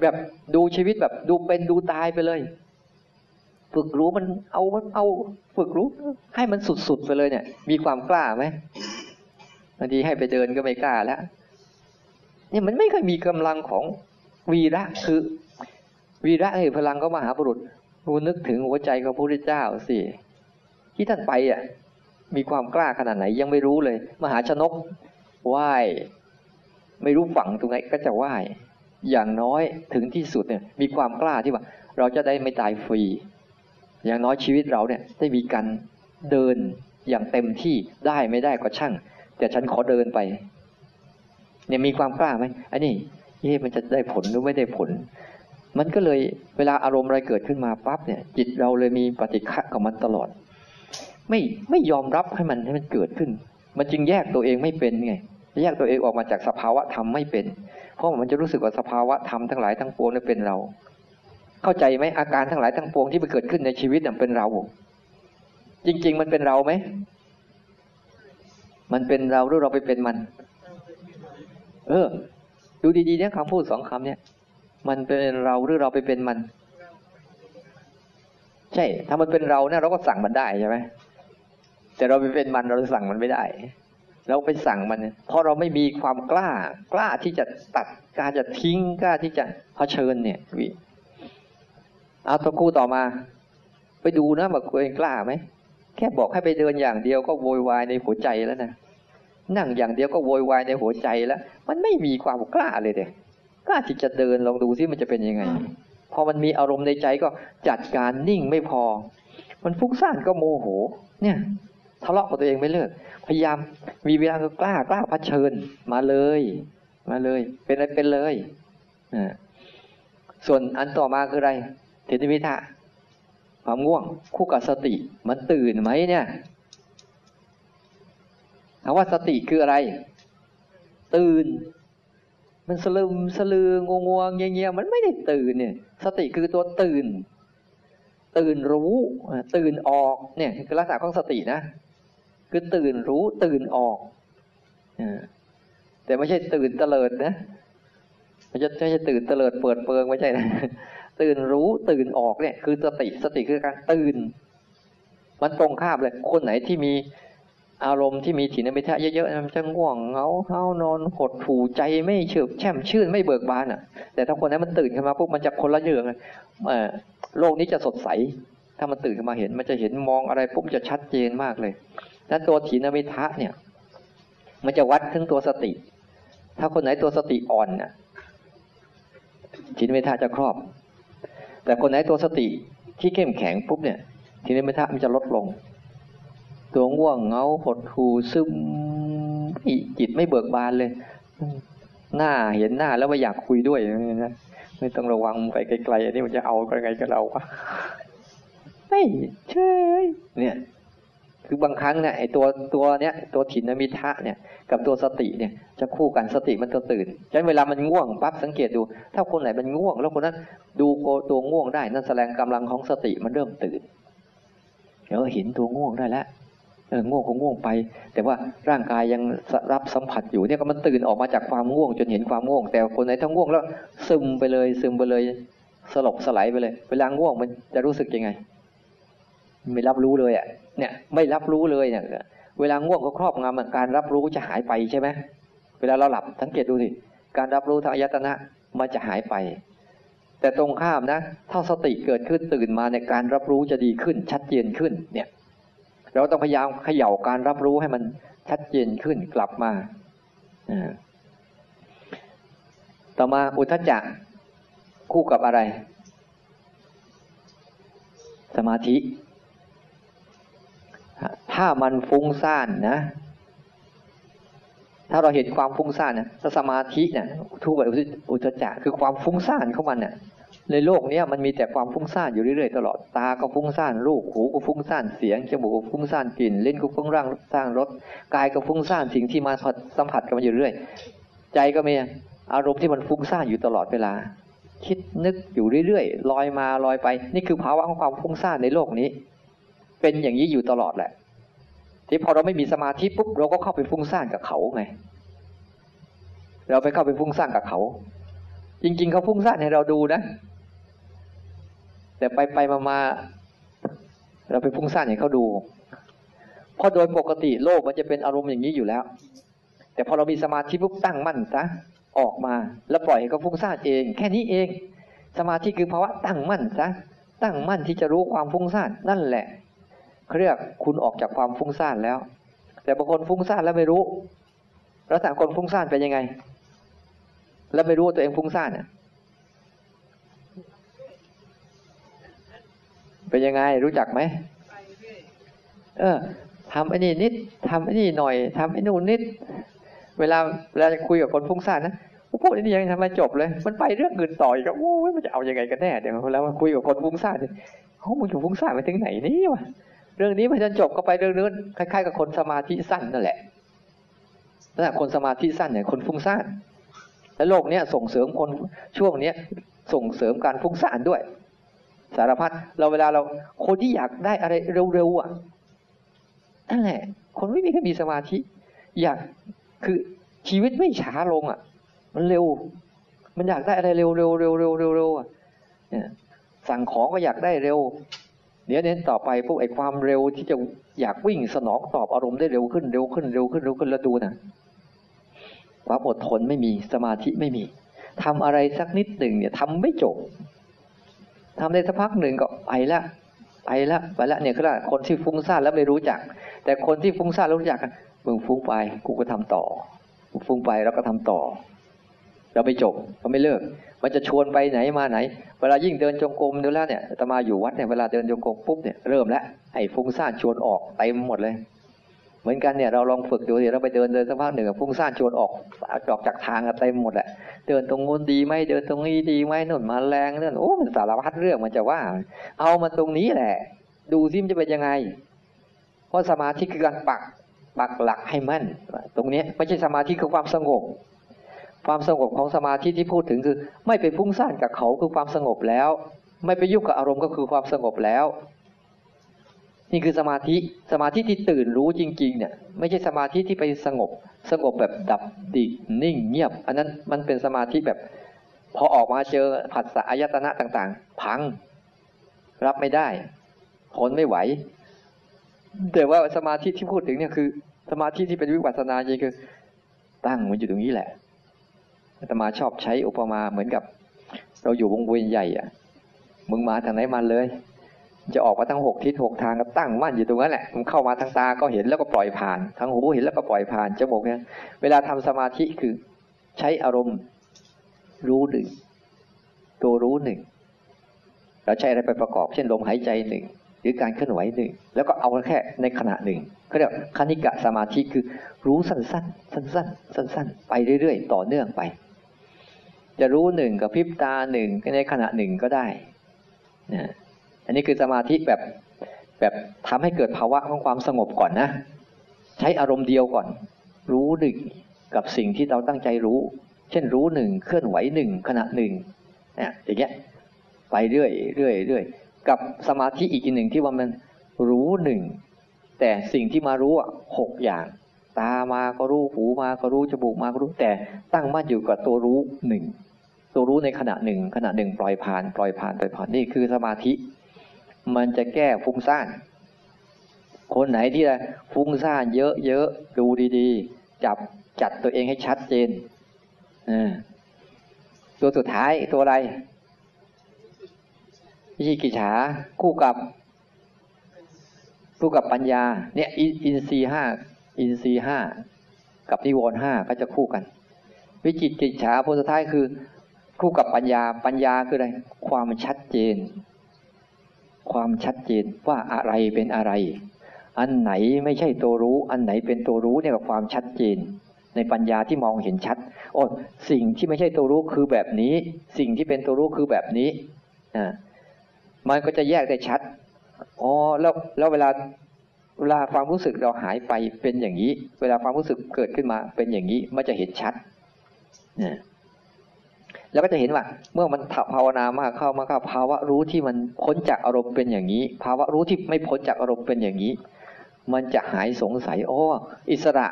แบบดูชีวิตแบบดูเป็นดูตายไปเลยฝึกรู้มันเอาเอาฝึกรู้ให้มันสุดๆไปเลยเนี่ยมีความกล้าไหมบางทีให้ไปเดินก็ไม่กล้าแล้วเนี่ยมันไม่เคยมีกำลังของวีระคือวีระคือพลังของมหาบุรุษรู้นึกถึงหัวใจของพระพุทธเจ้าสิที่ท่านไปอ่ะมีความกล้าขนาดไหนยังไม่รู้เลยมหาชนกไหว้ไม่รู้ฝั่งตรงไหนก็จะไหว้อย่างน้อยถึงที่สุดเนี่ยมีความกล้าที่ว่าเราจะได้ไม่ตายฟรีอย่างน้อยชีวิตเราเนี่ยได้มีการเดินอย่างเต็มที่ได้ไม่ได้ก็ช่างแต่ฉันขอเดินไปเนี่ยมีความกล้าไหมอันนี้เฮ้มันจะได้ผลหรือไม่ได้ผลมันก็เลยเวลาอารมณ์อะไรเกิดขึ้นมาปั๊บเนี่ยจิตเราเลยมีปฏิฆะกับมันตลอดไม่ไม่ยอมรับให้มันให้มันเกิดขึ้นมันจึงแยกตัวเองไม่เป็นไงแยกตัวเองออกมาจากสภาวะธรรมไม่เป็นเพราะมันจะรู้สึกว่าสภาวะธรรมทั้งหลายทั้งปวงนี่เป็นเราเข้าใจไหมอาการทั้งหลายทั้งปวงที่มันเกิดขึ้นในชีวิตเนี่ยเป็นเราจริงๆมันเป็นเราไหมมันเป็นเราหรือเราไปเป็นมันเออดูดีๆเนี่ยคำพูดสองคำเนี่ยมันเป็นเราหรือเราไปเป็นมันใช่ถ้ามันเป็นเราเนี่ยเราก็สั่งมันได้ใช่ไหมแต่เราไปเป็นมันเราสั่งมันไม่ได้เราไปสั่งมันเพราะเราไม่มีความกล้ากล้าที่จะตัดกล้าจะทิ้งกล้าที่จะเผชิญเนี่ยเอาตัวคู่ต่อมาไปดูนะว่าตัวเองกล้าไหมแค่บอกให้ไปเดินอย่างเดียวก็โวยวายในหัวใจแล้วนะนั่งอย่างเดียวก็โวยวายในหัวใจแล้วมันไม่มีความกล้าเลยเด็กกล้าที่จะเดินลองดูซิมันจะเป็นยังไงพอมันมีอารมณ์ในใจก็จัดการนิ่งไม่พอมันฟุ้งซ่านก็โมโหเนี่ยทะเลาะกับตัวเองไม่เลิกพยายามมีเวลาก็กล้ากล้าเผชิญมาเลยมาเลยเป็นอะไรเป็นเลยอ่าส่วนอันต่อมาคืออะไรเทนิมิทะความง่วงคู่กับสติมันตื่นไหมเนี่ยถามว่าสติคืออะไรตื่นมันสลืมสลืองัวงัวเงี้ยเงี้ยมันไม่ได้ตื่นเนี่ยสติคือตัวตื่นตื่นรู้ตื่นออกเนี่ยคือลักษณะของสตินะคือตื่นรู้ตื่นออกแต่ไม่ใช่ตื่นเตลิดนะมันจะไม่ใช่ตื่นเตลิดเปิดเปิงไม่ใช่นะตื่นรู้ตื่นออกเนี่ยคือสติสติคือการตื่นมันตรงข้ามเลยคนไหนที่มีอารมณ์ที่มีถีนมิทะเยอะๆมันจะง่วงเหงาเฮานอนหดหู่ใจไม่เฉื่อยแช่มชื่นไม่เบิกบานอ่ะแต่ถ้าคนนั้นมันตื่นขึ้นมาปุ๊บมันจะคนละเรื่องเลยโลกนี้จะสดใสถ้ามันตื่นขึ้นมาเห็นมันจะเห็นมองอะไรปุ๊บจะชัดเจนมากเลยนั้นตัวถีนมิทะเนี่ยมันจะวัดถึงตัวสติถ้าคนไหนตัวสติอ่อนน่ะถีนมิทะจะครอบแต่คนไหนตัวสติที่เข้มแข็งปุ๊บเนี่ยถีนมิทะมันจะลดลงตัวง่วงเงาหดหูซึมจิตไม่เบิกบานเลยหน้าเห็นหน้าแล้วไม่อยากคุยด้วยนะไม่ต้องระวังไปไกลๆอันนี้มันจะเอากันไงกับเราวะไม่เฉยเนี่ย คือบางครั้งเนี่ยไอตัวตัวเนี้ยตัวถินมิทะเนี่ยกับตัวสติเนี่ยจะคู่กันสติมันจะตื่นฉะนั้นเวลามันง่วงปั๊บสังเกตดูถ้าคนไหนมันง่วงแล้วคนนั้นดูตัวง่วงได้นั่นแสดงกำลังของสติมันเริ่มตื่นเดี๋ยวเห็นตัวง่วงได้แล้วเออง่วงคงง่วงไปแต่ว่าร่างกายยังรับสัมผัสอยู่เนี่ยก็มันตื่นออกมาจากความง่วงจนเห็นความง่วงแต่คนไหนถ้าง่วงแล้วซึมไปเลยซึมไปเลยสลบสลายไปเลยเวลาง่วงมันจะรู้สึกยังไงไม่รับรู้เลยอ่ะเนี่ยไม่รับรู้เลยเนี่ยเวลาง่วงก็ครอบงำการรับรู้จะหายไปใช่ไหมเวลาเราหลับสังเกตดูสิการรับรู้ทางอายตนะมันจะหายไปแต่ตรงข้ามนะถ้าสติเกิดขึ้นตื่นมาในการรับรู้จะดีขึ้นชัดเจนขึ้นเนี่ยเราต้องพยายามเขย่าการรับรู้ให้มันชัดเจนขึ้นกลับมาต่อมาอุทธัจจะคู่กับอะไรสมาธิถ้ามันฟุ้งซ่านนะถ้าเราเห็นความฟุ้งซ่านนะสมาธิเนี่ยทุกข์อุทอุทธัจจะคือความฟุ้งซ่านของมันเนี่ยในโลกนี้มันมีแต่ความฟุ้งซ่านอยู่เรื่อยๆตลอดตาก็ฟุ้งซ่านรูปหูก็ฟุ้งซ่านเสียงจมูกก็ฟุ้งซ่านกลิ่นลิ้นก็ฟุ้งร่างสร้างรสกายก็ฟุ้งซ่านสิ่งที่มาสัมผัสกันอยู่เรื่อยใจก็มีอารมณ์ที่มันฟุ้งซ่านอยู่ตลอดเวลาคิดนึกอยู่เรื่อยๆลอยมาลอยไปนี่คือภาวะของความฟุ้งซ่านในโลกนี้เป็นอย่างนี้อยู่ตลอดแหละที่พอเราไม่มีสมาธิปุ๊บเราก็เข้าไปฟุ้งซ่านกับเขาไงเราไปเข้าไปฟุ้งซ่านกับเขาจริงๆเขาฟุ้งซ่านให้เราดูนะแต่ไปไปมามาเราไปฟุ้งซ่านให้เขาดูเพราะโดยปกติโลกมันจะเป็นอารมณ์อย่างนี้อยู่แล้วแต่พอเรามีสมาธิปุ๊บตั้งมั่นซะออกมาแล้วปล่อยให้เขาฟุ้งซ่านเองแค่นี้เองสมาธิคือภาวะตั้งมั่นซะตั้งมั่นที่จะรู้ความฟุ้งซ่านนั่นแหละเขาเรียกคุณออกจากความฟุ้งซ่านแล้วแต่บางคนฟุ้งซ่านแล้วไม่รู้ลักษณะคนฟุ้งซ่านเป็นยังไงแล้วไม่รู้ตัวเองฟุ้งซ่านเนี่ยเป็นยังไงรู้จักไหมเออทำไอ้นี่นิดทำไอ้นี่หน่อยทำไอ้นู่นนิดเวลาเวลาจะคุยกับคนฟุ้งซ่านนะพูดไอ้นี่ยังทำไม่จบเลยมันไปเรื่องอื่นต่ออีกโอ้ยมันจะเอายังไงกันแน่เดี๋ยวแล้วคุยกับคนฟุ้งซ่านโอ้ยมันอยู่ฟุ้งซ่านไปถึงไหนนี่วะเรื่องนี้พอจนจบก็ไปเรื่องนู้นคล้ายๆกับคนสมาธิสั้นนั่นแหละนั่นแหละคนสมาธิสั้นเนี่ยคนฟุ้งซ่านและโลกเนี้ยส่งเสริมคนช่วงเนี้ยส่งเสริมการฟุ้งซ่านด้วยสารพัดเราเวลาเราคนที่อยากได้อะไรเร็วๆอ่ะนั่นแหละคนไม่มีใครมีสมาธิอยากคือชีวิตไม่ช้าลงอ่ะมันเร็วมันอยากได้อะไรเร็วๆๆๆๆๆอ่ะเนี่ยสั่งของก็อยากได้เร็วเดี๋ยวเน้นต่อไปพวกไอ้ความเร็วที่จะอยากวิ่งสนองตอบอารมณ์ได้เร็วขึ้นเร็วขึ้นเร็วขึ้นเร็วขึ้นแล้วดูนะความอดทนไม่มีสมาธิไม่มีทำอะไรสักนิดหนึ่งเนี่ยทำไม่จบทำได้สักพักหนึ่งก็ไปละไปละไปละเนี่ยคือคนที่ฟุ้งซ่านแล้วไม่รู้จักแต่คนที่ฟุ้งซ่านแล้วรู้จักมึงฟุ้งไปกูก็ทำต่อมึงฟุ้งไปแล้วก็ทำต่อเราไม่จบเราไม่เลิกมันจะชวนไปไหนมาไหนเวลายิ่งเดินจงกรมดูแล้วเนี่ยอาตมาอยู่วัดเนี่ยเวลาเดินจงกรมปุ๊บเนี่ยเริ่มแล้วไอ้ฟุ้งซ่านชวนออกเต็มหมดเลยเหมือนกันเนี่ยเราลองฝึกดูสิเราไปเดินเดินสักพักหนึ่งกับฟุ้งซ่านชวนออกออกจากทางเต็มหมดแหละเดินตรงนู้นดีไหมเดินตรงนี้ดีไหมนู่นมาแรงนู่นโอ้มันสารพัดเรื่องมันจะว่าเอามาตรงนี้แหละดูซิมันจะเป็นยังไงเพราะสมาธิคือการปักปักหลักให้มั่นตรงนี้ไม่ใช่สมาธิคือความสงบความสงบของสมาธิที่พูดถึงคือไม่ไปฟุ้งซ่านกับเขาคือความสงบแล้วไม่ไปยุ่งกับอารมณ์ก็คือความสงบแล้วนี่คือสมาธิสมาธิที่ตื่นรู้จริงๆเนี่ยไม่ใช่สมาธิที่ไปสงบสงบแบบดับดิ่งนิ่งเงียบอันนั้นมันเป็นสมาธิแบบพอออกมาเจอผัสสะอายตนะต่างๆพังรับไม่ได้ทนไม่ไหวแต่ว่าสมาธิที่พูดถึงเนี่ยคือสมาธิที่เป็นวิปัสสนาจริงคือตั้งมันอยู่ตรงนี้แหละอาตมาชอบใช้อุปมาเหมือนกับเราอยู่วงเวียนใหญ่อะมึงมาทางไหนมาเลยจะออกมาทั้งหกทิศหกทางก็ตั้งมั่นอยู่ตรงนั้นแหละมันเข้ามาทางตาก็เห็นแล้วก็ปล่อยผ่านทางหูเห็นแล้วก็ปล่อยผ่านจมูกเนี่ยเวลาทำสมาธิคือใช้อารมณ์รู้หนึ่งตัวรู้หนึ่งเราใช้อะไรไปประกอบเช่นลมหายใจหนึ่งหรือการเคลื่อนไหวหนึ่งแล้วก็เอาแค่ในขณะหนึ่งเขาเรียกคณิกะสมาธิคือรู้สั้นๆสั้นๆสั้นๆไปเรื่อยๆต่อเนื่องไปจะรู้หนึ่งกับพริบตาหนึ่งในขณะหนึ่งก็ได้นะอันนี้คือสมาธิแบบ แบบทำให้เกิดภาวะของความสงบก่อนนะใช้อารมณ์เดียวก่อนรู้หนึ่งกับสิ่งที่เราตั้งใจรู้เช่นรู้หนึ่งเคลื่อนไหวหนึ่งขณะหนึ่งเนี่ยอย่างเงี้ยไปเรื่อยเรื่อยเรื่อยกับสมาธิอีกหนึ่งที่ว่ามันรู้หนึ่งแต่สิ่งที่มารู้อ่ะหกอย่างตามาก็รู้หูมาก็รู้จมูกมาก็รู้แต่ตั้งมั่นอยู่กับตัวรู้หนึ่งตัวรู้ในขณะหนึ่งขณะหนึ่งปล่อยผ่านปล่อยผ่านปล่อยผ่านนี่คือสมาธิมันจะแก้ฟุ้งซ่านคนไหนที่จะฟุ้งซ่านเยอะๆดูดีๆจับจัดตัวเองให้ชัดเจนตัวสุดท้ายตัวอะไรวิจิกิจฉาคู่กับคู่กับปัญญาเนี่ยอินทรีย์ห้าอินทรีย์ห้ากับนิวรณ์ห้าก็จะคู่กันวิจิกิจฉาผลสุดท้ายคือคู่กับปัญญาปัญญาคืออะไรความชัดเจนความชัดเจนว่าอะไรเป็นอะไรอันไหนไม่ใช่ตัวรู้อันไหนเป็นตัวรู้เนี่ยกับความชัดเจนในปัญญาที่มองเห็นชัดโอ้สิ่งที่ไม่ใช่ตัวรู้คือแบบนี้สิ่งที่เป็นตัวรู้คือแบบนี้อ่ามันก็จะแยกได้ชัดอ๋อแล้วแล้วเวลาเวลาความรู้สึกเราหายไปเป็นอย่างนี้เวลาความรู้สึกเกิดขึ้นมาเป็นอย่างนี้มันจะเห็นชัดเนี่ยแล้วก็จะเห็นว่าเมื่อมันภาวนามากเข้ามากเข้าภาวะรู้ที่มันพ้นจากอารมณ์เป็นอย่างนี้ภาวะรู้ที่ไม่พ้นจากอารมณ์เป็นอย่างนี้มันจะหายสงสัยอ๋ออิสระ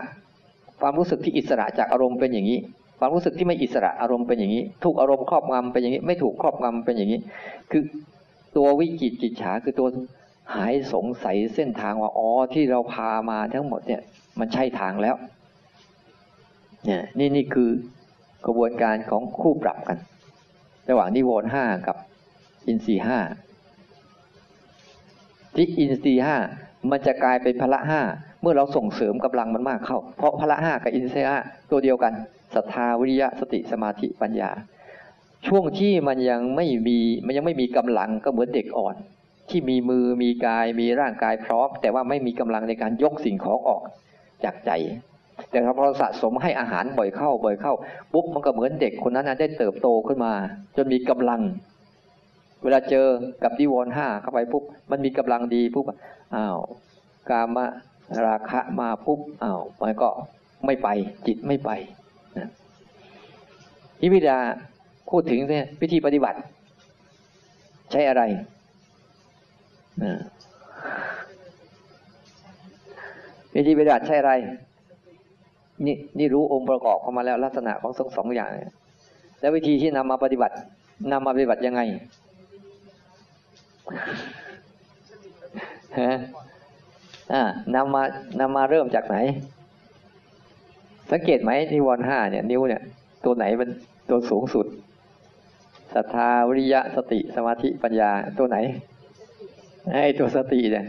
ความรู้สึกที่อิสระจากอารมณ์เป็นอย่างนี้ความรู้สึกที่ไม่อิสระอารมณ์เป็นอย่างนี้ถูกอารมณ์ครอบงำเป็นอย่างนี้ไม่ถูกครอบงำเป็นอย่างนี้คือตัววิจิกิจฉาคือตัวหายสงสัยเส้นทางว่าอ๋อที่เราพามาทั้งหมดเนี่ยมันใช่ทางแล้วเนี่ยนี่นี่คือกระบวนการของคู่ปรับกันระหว่างนิวรณ์ห้ากับอินทรีย์ห้าที่อินทรีย์ห้ามันจะกลายเป็นพละห้าเมื่อเราส่งเสริมกำลังมันมากเข้าเพราะพละห้ากับอินทรีย์ห้าตัวเดียวกันศรัทธาวิริยะสติสมาธิปัญญาช่วงที่มันยังไม่มีมันยังไม่มีกำลังก็เหมือนเด็กอ่อนที่มีมือมีกายมีร่างกายพร้อมแต่ว่าไม่มีกำลังในการยกสิ่งของออกจากใจแต่พอเราสะสมให้อาหารบ่อยเข้าบ่อยเข้าปุ๊บมันก็เหมือนเด็กคนนั้นได้เติบโตขึ้นมาจนมีกำลังเวลาเจอกับนิวรณ์ห้าเข้าไปปุ๊บมันมีกำลังดีปุ๊บอ้าวกามราคะมาปุ๊บอ้าวมันก็ไม่ไปจิตไม่ไปนะพิวิดาพูดถึงเนี่ยวิธีปฏิบัติใช้อะไรนะวิธีปฏิบัติใช้อะไรนี่นี่รู้องค์ประกอบเข้ามาแล้วลักษณะของทั้งสองอย่างแล้ววิธีที่นำมาปฏิบัตินำมาปฏิบัติยังไงฮะอ่านำมานำมาเริ่มจากไหนสังเกตไหมนิวรณ์ห้าเนี่ยนิ้วเนี่ยตัวไหนเป็นตัวสูงสุดศรัทธาวิริยะสติสมาธิปัญญาตัวไหนไอ้ตัวสติเนี่ย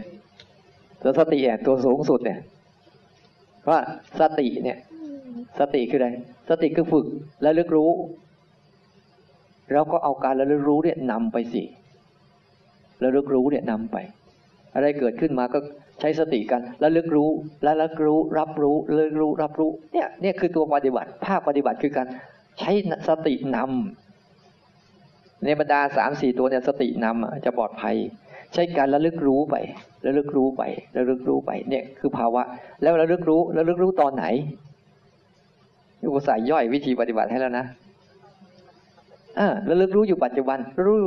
ตัวสติเนี่ยตัวสูงสุดเนี่ยว่าสติเนี่ยสติคืออะไรสติคือฝึกระลึกรู้แล้วก็เอาการระลึกรู้เนี่ยนำไปสิระลึกรู้เนี่ยนำไปอะไรเกิดขึ้นมาก็ใช้สติกันระลึกรู้ระลึกรู้รับรู้ระลึกรู้รับรู้เนี่ยเนี่ยคือตัวปฏิบัติภาคปฏิบัติคือการใช้สตินำในบรรดาสามสี่ตัวเนี่ยสตินำจะปลอดภัยใช้การระลึกรู้ไประลึกรู้ไประลึกรู้ไปเนี่ยคือภาวะแล้วระลึกรู้ระลึกรู้ตอนไหนอุตส่าห์ย่อยวิธีปฏิบัติให้แล้วนะอ่าระลึกรู้อยู่ปัจจุบันรู้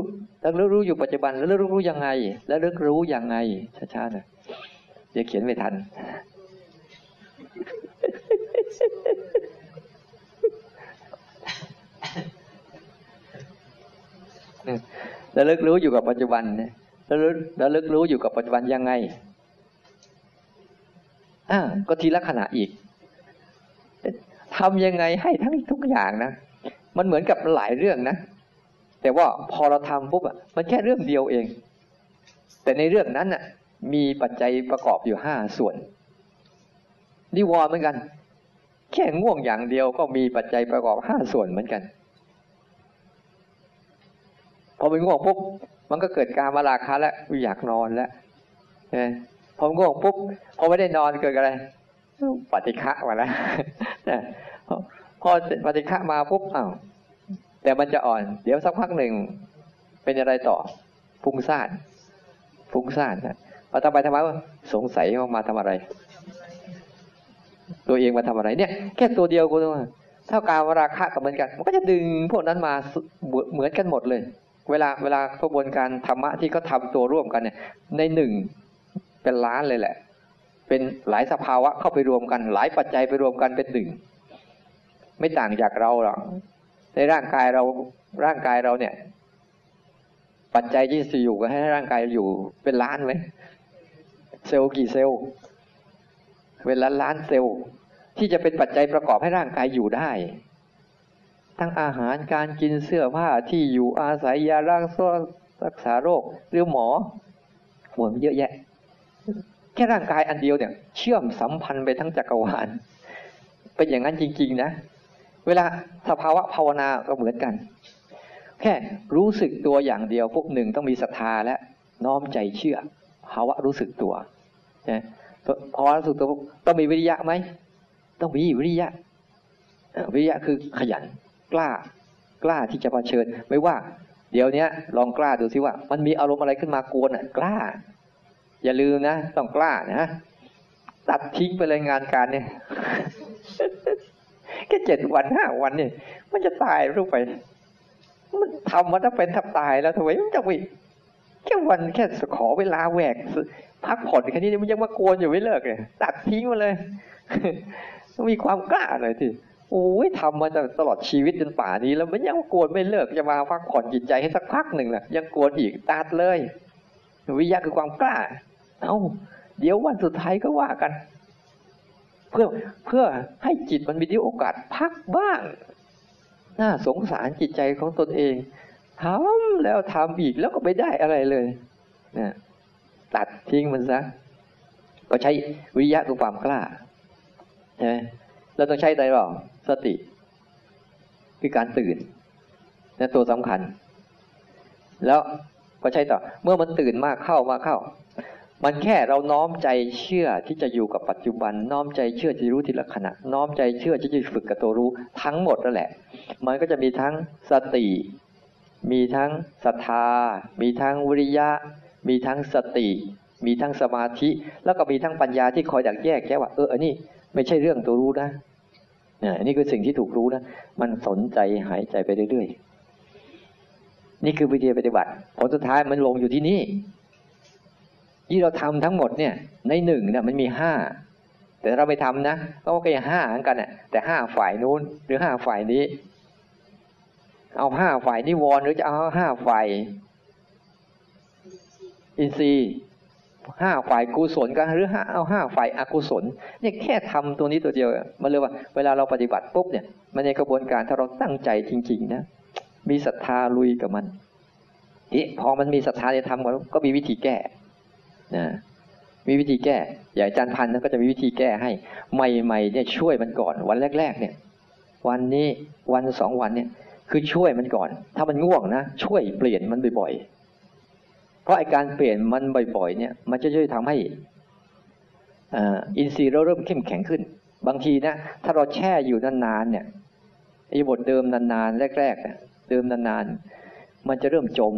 ระลึกรู้อยู่ปัจจุบันระลึกรู้ยังไงระลึกรู้ยังไงช้าๆนะอย่าเขียนไม่ทันระลึกรู้อยู่กับปัจจุบันเนี่ยระลึกระลึกรู้อยู่กับปัจจุบันยังไงอ่าก็ทีละขณะอีกทำยังไงให้ทั้งทุกอย่างนะมันเหมือนกับหลายเรื่องนะแต่ว่าพอเราทำปุ๊บอ่ะมันแค่เรื่องเดียวเองแต่ในเรื่องนั้นอ่ะมีปัจจัยประกอบอยู่ห้าส่วนนิวรณ์เหมือนกันแค่ง่วงอย่างเดียวก็มีปัจจัยประกอบห้าส่วนเหมือนกันพอมันง่วงปุ๊บมันก็เกิดการมาราคะแล้วอยากนอนแล้วพอมันง่วงปุ๊บพอไม่ได้นอนเกิดอะไรปฏิฆะมาแล้วพอปฏิฆะมาปุ๊บอ้าวแต่มันจะอ่อนเดี๋ยวสักพักหนึ่งเป็นอะไรต่อฟุ้งซ่านฟุ้งซ่านนะ พอทำไปทำมาก็สงสัยว่ามาทำอะไรตัวเองมาทำอะไรเนี่ยแค่ตัวเดียวกูต้องเท่ากับราคะกับเหมือนกันมันก็จะดึงพวกนั้นมาเหมือนกันหมดเลยเวลาเวลากระบวนการธรรมะที่เขาทำตัวร่วมกันเนี่ยในหนึ่งเป็นล้านเลยแหละเป็นหลายสภาวะเข้าไปรวมกันหลายปัจจัยไปรวมกันเป็นหนึ่งไม่ต่างจากเราหรอกในร่างกายเราร่างกายเราเนี่ยปัจจัยที่จะอยู่ก็ให้ร่างกายอยู่เป็นล้านไหมเซลล์กี่เซลล์เป็นล้านล้านเซลล์ที่จะเป็นปัจจัยประกอบให้ร่างกายอยู่ได้ทั้งอาหารการกินเสื้อผ้าที่อยู่อาศัยยารักษาโรคหรือหมอหมอเยอะแยะแค่ร่างกายอันเดียวเนี่ยเชื่อมสัมพันธ์ไปทั้งจักรวาลเป็นอย่างนั้นจริงๆนะเวลาสภาวะภาวนาก็เหมือนกันแค่รู้สึกตัวอย่างเดียวพวกหนึ่งต้องมีศรัทธาและน้อมใจเชื่อภาวะรู้สึกตัวนะภาวะรู้สึกตัวต้องมีวิริยะไหมต้องมีวิริยะวิริยะคือขยันกล้ากล้าที่จะเผชิญไม่ว่าเดี๋ยวนี้ลองกล้าดูซิว่ามันมีอารมณ์อะไรขึ้นมากวนอ่ะกล้าอย่าลืมนะต้องกล้านะตัดทิ้งไปเลยงานการเนี่ย แค่เจ็ดวันห้าวันเนี่ยมันจะตายรู้ไปมันทำมันต้องเป็นทับตายแล้วทำไมมันจะวิแค่วันแค่ขอเวลาแหวกพักผ่อนแค่นี้มันยังมากวนอยู่ไม่เลิกเลยตัดทิ้งมาเลย มีความกล้าหน่อยสิโอ้ยทำมาตลอดชีวิตจนป่านี้แล้วมันยังกวนไม่เลิกจะมาพักผ่อนจิตใจให้สักพักหนึ่งนะยังกวนอีกตัดเลยวิริยะคือความกล้าเอ้าเดี๋ยววันสุดท้ายก็ว่ากันเพื่อเพื่อให้จิตมันมีโอกาสพักบ้างน่าสงสารจิตใจของตนเองทำแล้วทำอีกแล้วก็ไม่ได้อะไรเลยนะตัดทิ้งมันซะก็ใช้วิริยะคือความกล้าใช่ไหมเราต้องใช้อะไรบ้างสติคือการตื่นนั่นตัวสำคัญแล้วก็ใช่ต่อเมื่อมันตื่นมากเข้ามาเข้ามันแค่เราน้อมใจเชื่อที่จะอยู่กับปัจจุบันน้อมใจเชื่อที่รู้ทีละขณะน้อมใจเชื่อที่จะฝึกกับตัวรู้ทั้งหมดนั่นแหละมันก็จะมีทั้งสติมีทั้งศรัทธามีทั้งวิริยะมีทั้งสติมีทั้งสมาธิแล้วก็มีทั้งปัญญาที่คอยดักแยกแยะว่าเอออันนี้ไม่ใช่เรื่องตัวรู้นะอันนี้คือสิ่งที่ถูกรู้นะมันสนใจหายใจไปเรื่อยนี่คือวิธีปฏิบัติผลสุดท้ายมันลงอยู่ที่นี่ที่เราทำทั้งหมดเนี่ยในหนึ่งเนี่ยมันมีห้าแต่เราไม่ทำนะก็แค่ห้าเหมือนกันเนี่ยแต่ห้าฝ่ายนู้นหรือห้าฝ่ายนี้เอาห้าฝ่ายนิวรณ์หรือจะเอาห้าฝ่ายอินทรีย์ห้าฝ่ายกุศลกันหรือเอาห้าฝ่ายอกุศลเนี่ยแค่ทำตัวนี้ตัวเดียวมันเลยว่าเวลาเราปฏิบัติปุ๊บเนี่ยมันในกระบวนการถ้าเราตั้งใจจริงๆนะมีศรัทธาลุยกับมันทีพอมันมีศรัทธาจะทำมันก็มีวิธีแก้นะมีวิธีแก้อย่างอาจารย์พันธ์ก็จะมีวิธีแก้ให้ใหม่ๆเนี่ยช่วยมันก่อนวันแรกๆเนี่ยวันนี้วันสองวันเนี่ยคือช่วยมันก่อนถ้ามันง่วงนะช่วยเปลี่ยนมันบ่อยๆเพราะไอ้การเปลี่ยนมันบ่อยๆเนี่ยมันจะช่วยทำให้อินทรีย์เราเริ่มเข้มแข็งขึ้นบางทีนะถ้าเราแช่อยู่นานๆเนี่ยไอ้บทเดิมนานๆแรกๆเนี่ยเดิมนานๆมันจะเริ่มจม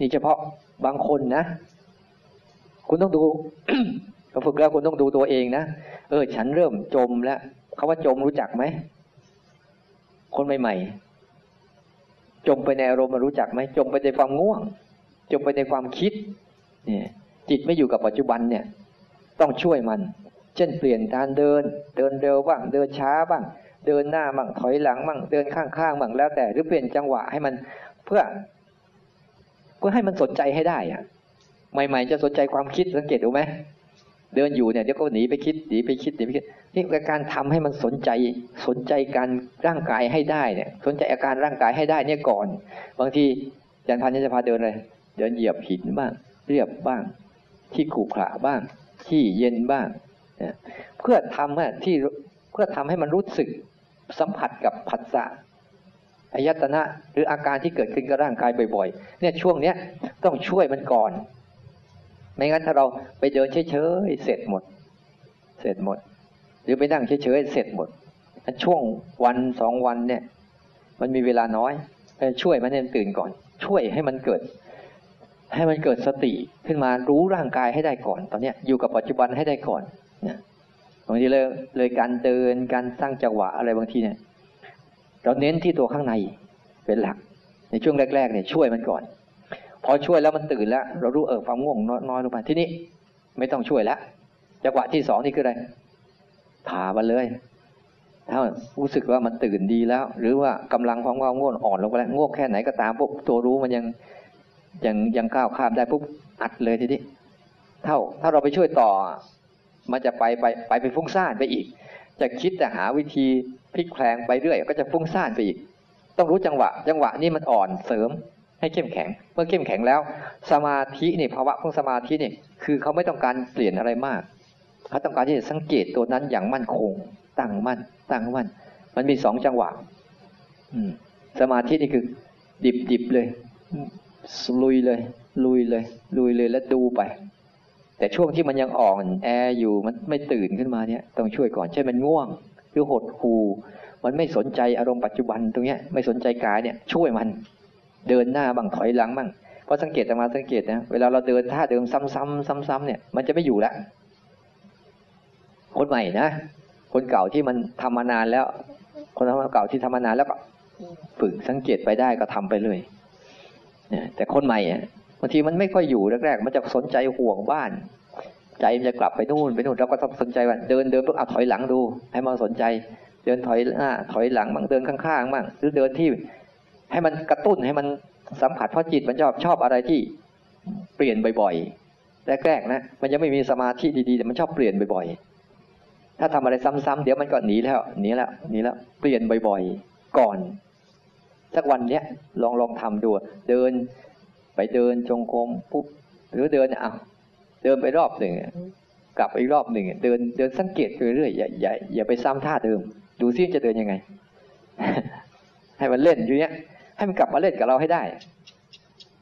นี่เฉพาะบางคนนะคุณต้องดู ฝึกแล้วคุณต้องดูตัวเองนะเออฉันเริ่มจมแล้วคำว่าจมรู้จักไหมคนใหม่ๆจมไปในอารมณ์รู้จักไหมจมไปในความง่วงจมไปในความคิดเนี่ยจิตไม่อยู่กับปัจจุบันเนี่ยต้องช่วยมันเช่นเปลี่ยนการเดินเดินเร็วบ้างเดินช้าบ้างเดินหน้ามั่งถอยหลังมั่งเดินข้างๆมั่งแล้วแต่หรือเปลี่ยนจังหวะให้มันเพื่อเพื่อให้มันสนใจให้ได้อะใหม่ๆจะสนใจความคิดสังเกตดูไหมเดินอยู่เนี่ยเดี๋ยวก็หนีไปคิดหนีไปคิดหนีไปคิดนี่คือการทำให้มันสนใจสนใจการร่างกายให้ได้เนี่ยสนใจอาการร่างกายให้ได้เนี่ยก่อนบางทีอาจารย์พันธ์จะพาเดินเลยเดินเหยียบหินบ้างเรียบบ้างที่ขรุขระบ้างที่เย็นบ้างเพื่อทำให้ที่เพื่อทำให้มันรู้สึกสัมผัสกับผัสสะอายตนะหรืออาการที่เกิดขึ้นกับร่างกายบ่อยๆเนี่ยช่วงเนี้ยต้องช่วยมันก่อนไม่งั้นถ้าเราไปเดินเฉยๆเสร็จหมดเสร็จหมดหรือไปนั่งเฉยๆเสร็จหมดช่วงวันสองวันเนี่ยมันมีเวลาน้อยช่วยมันให้ตื่นก่อนช่วยให้มันเกิด ให้มันเกิดสติขึ้นมารู้ร่างกายให้ได้ก่อนตอนนี้อยู่กับปัจจุบันให้ได้ก่อนนะบางทีเลยเลยการเดินการสร้างจังหวะอะไรบางทีเนี่ยเราเน้นที่ตัวข้างในเป็นหลักในช่วงแรกๆเนี่ยช่วยมันก่อนพอช่วยแล้วมันตื่นแล้วเรารู้เออความง่วงน้อยลงไปทีนี้ไม่ต้องช่วยแล้วจังหวะที่สองนี่คืออะไรผ่ามันเลยถ้ารู้สึกว่ามันตื่นดีแล้วหรือว่ากำลังของความง่วงอ่อนลงไปแล้วง่วงแค่ไหนก็ตามปุ๊บตัวรู้มันยังยังยังก้าวข้ามได้ปุ๊บอัดเลยทีนี้เท่าถ้าเราไปช่วยต่อมันจะไปไปไปไปฟุ้งซ่านไปอีกจะคิดจะหาวิธีพลิกแพลงไปเรื่อยก็จะฟุ้งซ่านไปอีกต้องรู้จังหวะจังหวะนี่มันอ่อนเสริมให้เข้มแข็งเมื่อเข้มแข็งแล้วสมาธินี่ภาวะของสมาธินี่คือเขาไม่ต้องการเปลี่ยนอะไรมากเขาต้องการที่จะสังเกตตัวนั้นอย่างมั่นคงตั้งมั่นตั้งมั่นมันมีสองจังหวะสมาธินี่คือดิบดิบเลยลุยเลยลุยเลยลุยเลยแล้วดูไปแต่ช่วงที่มันยังอ่อนแออยู่มันไม่ตื่นขึ้นมาเนี่ยต้องช่วยก่อนใช่มันง่วงหรือหดหู่มันไม่สนใจอารมณ์ปัจจุบันตรงเนี้ยไม่สนใจกายเนี่ยช่วยมันเดินหน้าบ้างถอยหลังบ้างเพราะสังเกตมาสังเกตนะเวลาเราเดินท่าเดิมซ้ำๆซ้ำๆเนี่ยมันจะไม่อยู่แล้วคนใหม่นะคนเก่าที่มันทำมานานแล้วคนเก่าที่ทำมานานแล้วก็ฝึกสังเกตไปได้ก็ทำไปเลยแต่คนใหม่บางทีมันไม่ค่อยอยู่แรกๆมันจะสนใจห่วงบ้านใจมันจะกลับไปนู่นไปนู่นเราก็ต้องสนใจว่าเดินเดินปุ๊บอ่ะถอยหลังดูให้มันสนใจเดินถอยหน้าถอยหลังบ้างเดินข้างๆบ้างหรือเดินที่ให้มันกระตุ้นให้มันสัมผัสเพราะจิตมันชอบชอบอะไรที่เปลี่ยนบ่อยๆแรกๆนะมันยังไม่มีสมาธิดีๆแต่มันชอบเปลี่ยนบ่อยๆถ้าทำอะไรซ้ำๆเดี๋ยวมันก็หนีแล้วหนีแล้วหนีแล้วเปลี่ยนบ่อยๆก่อนสักวันเนี้ยลองลองทำดูเดินไปเดินจงกรมปุ๊บหรือเดินเอาเดินไปรอบหนึ่งกลับอีกรอบหนึ่งเดินเดินสังเกตไปเรื่อยอย่าอย่าอย่าไปซ้ำท่าเดิมดูซิจะเดินยังไง ให้มันเล่นอยู่เนี้ยให้มันกลับมาเล่นกับเราให้ได้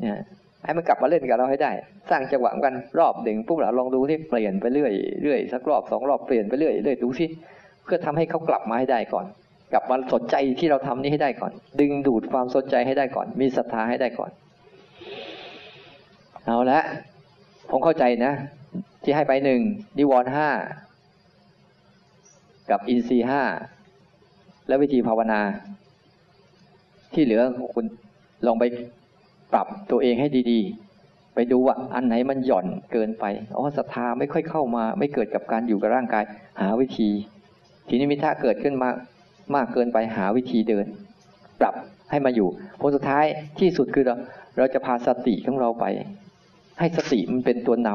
เนี่ยให้มันกลับมาเล่นกับเราให้ได้สร้างจังหวะกันรอบหนึ่งปุ๊บเราลองดูที่เปลี่ยนไปเรื่อยเรื่อยสักรอบสองรอบเปลี่ยนไปเรื่อยเรื่อยดูซิเพื่อทำให้เขากลับมาให้ได้ก่อนกลับมาสนใจที่เราทำนี้ให้ได้ก่อนดึงดูดความสนใจให้ได้ก่อนมีศรัทธาให้ได้ก่อนเอาละผมเข้าใจนะที่ให้ไปหนึ่งนิวรณ์ห้ากับอินทรีย์ห้าและวิธีภาวนาที่เหลือคุณลองไปปรับตัวเองให้ดีๆไปดูว่าอันไหนมันหย่อนเกินไปอ๋อศรัทธาไม่ค่อยเข้ามาไม่เกิดกับการอยู่กับร่างกายหาวิธีทีนี้มิถ้าเกิดขึ้นมามากเกินไปหาวิธีเดินปรับให้มาอยู่ผลสุดท้ายที่สุดคือเราเราจะพาสติของเราไปให้สติมันเป็นตัวน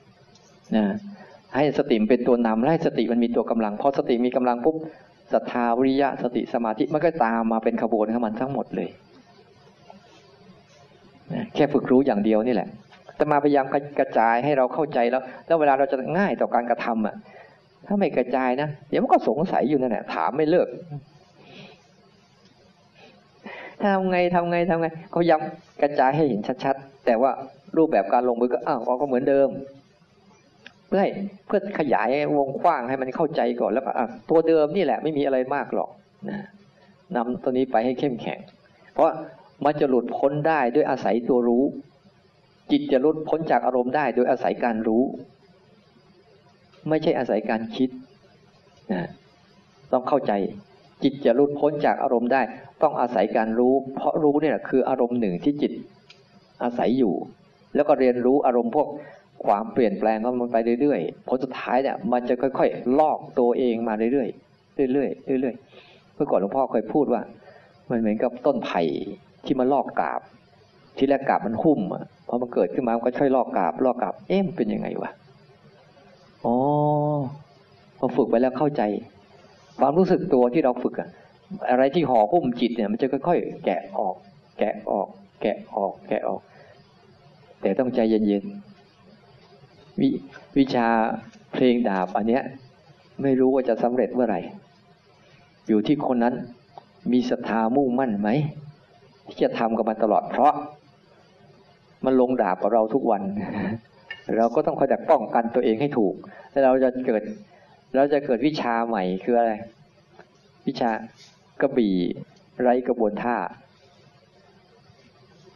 ำนะให้สติมันเป็นตัวนำและให้สติมันมีตัวกำลังพอสติมีกำลังปุ๊บศรัทธาวิริยะสติสมาธิมันก็ตามมาเป็นขบวนของมันทั้งหมดเลยนะแค่ฝึกรู้อย่างเดียวนี่แหละแต่มาพยายามกระจายให้เราเข้าใจแล้วแล้วเวลาเราจะง่ายต่อการกระทำอ่ะถ้าไม่กระจายนะเดี๋ยวมันก็สงสัยอยู่นั่นแหละถามไม่เลิกทำไงทำไงทำไงเขาย้ำกระจายให้เห็นชัดๆแต่ว่ารูปแบบการลงมือก็อ้าวก็เหมือนเดิมเพื่อเพื่อขยายวงกว้างให้มันเข้าใจก่อนแล้วก็ตัวเดิมนี่แหละไม่มีอะไรมากหรอกนะนำตัวนี้ไปให้เข้มแข็งเพราะมันจะหลุดพ้นได้ด้วยอาศัยตัวรู้จิตจะหลุดพ้นจากอารมณ์ได้โดยอาศัยการรู้ไม่ใช่อาศัยการคิดนะต้องเข้าใจจิตจะหลุดพ้นจากอารมณ์ได้ต้องอาศัยการรู้เพราะรู้เนี่ยคืออารมณ์หนึ่งที่จิตอาศัยอยู่แล้วก็เรียนรู้อารมณ์พวกความเปลี่ยนแปลงของมันไปเรื่อยๆผลสุดท้ายเนี่ยมันจะค่อยๆลอกตัวเองมาเรื่อยๆเรื่อยๆเรื่อยๆเมื่อก่อนหลวงพ่อเคยพูดว่ามันเหมือนกับต้นไผ่ที่มันลอกกาบที่แรกกาบมันหุ้มอ่ะพอมันเกิดขึ้นมามันก็ค่อยลอกกาบลอกกาบเอ๊ะเป็นยังไงวะอ๋อพอฝึกไปแล้วเข้าใจความรู้สึกตัวที่เราฝึกอะอะไรที่ห่อหุ้มจิตเนี่ยมันจะค่อยๆแกะออกแกะออกแกะออกแกะออกแต่ต้องใจเย็นๆ ว, วิชาเพลงดาบอันเนี้ยไม่รู้ว่าจะสำเร็จเมื่อไหร่อยู่ที่คนนั้นมีศรัทธามุ่งมั่นไหมที่จะทำกับมันตลอดเพราะมันลงดาบกับเราทุกวัน เราก็ต้องคอยดักป้องกันตัวเองให้ถูกแล้วเราจะเกิดเราจะเกิดวิชาใหม่คืออะไรวิชากระบี่ไร้กระบวนท่า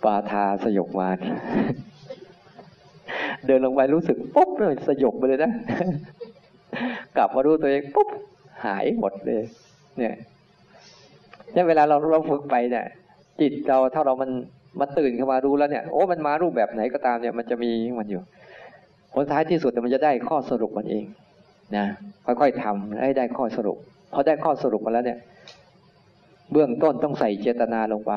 ปาทาสยบมาร เดินลงไปรู้สึกปุ๊บเลยสยบไปเลยนะกลับมาดูตัวเองปุ๊บหายหมดเลยเนี่ยเนี่ยเวลาเราเราฝึกไปเนี่ยจิตเราถ้าเรามันมันตื่นขึ้นมารู้แล้วเนี่ยโอ้มันมารูปแบบไหนก็ตามเนี่ยมันจะมีมันอยู่ผลท้ายที่สุดมันจะได้ข้อสรุปมันเองนะค่อยๆทำให้ได้ข้อสรุปพอได้ข้อสรุปมาแล้วเนี่ยเบื้องต้นต้องใส่เจตนาลงไป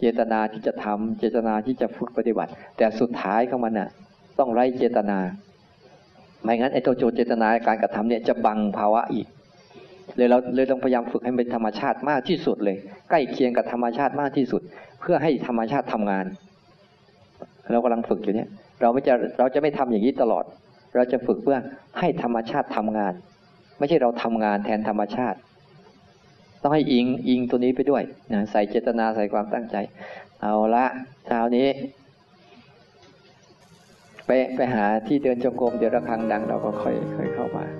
เจตนาที่จะทำเจตนาที่จะฝึกปฏิบัติแต่สุดท้ายของมันน่ะต้องไร้เจตนาไม่งั้นไอ้ตัวโจเจตนาการกระทำเนี่ยจะบังภาวะอีกเลยเราเลยต้องพยายามฝึกให้เป็นธรรมชาติมากที่สุดเลยใกล้เคียงกับธรรมชาติมากที่สุดเพื่อให้ธรรมชาติทำงานเรากำลังฝึกอยู่เนี่ยเราไม่จะเราจะไม่ทำอย่างนี้ตลอดเราจะฝึกเพื่อให้ธรรมชาติทำงานไม่ใช่เราทำงานแทนธรรมชาติต้องให้อิงอิงตัวนี้ไปด้วยนะใส่เจตนาใส่ความตั้งใจเอาละเช้านี้ไปไปหาที่เดินจงกรมเดี๋ยวระฆังดังเราก็ค่อยค่อยเข้ามา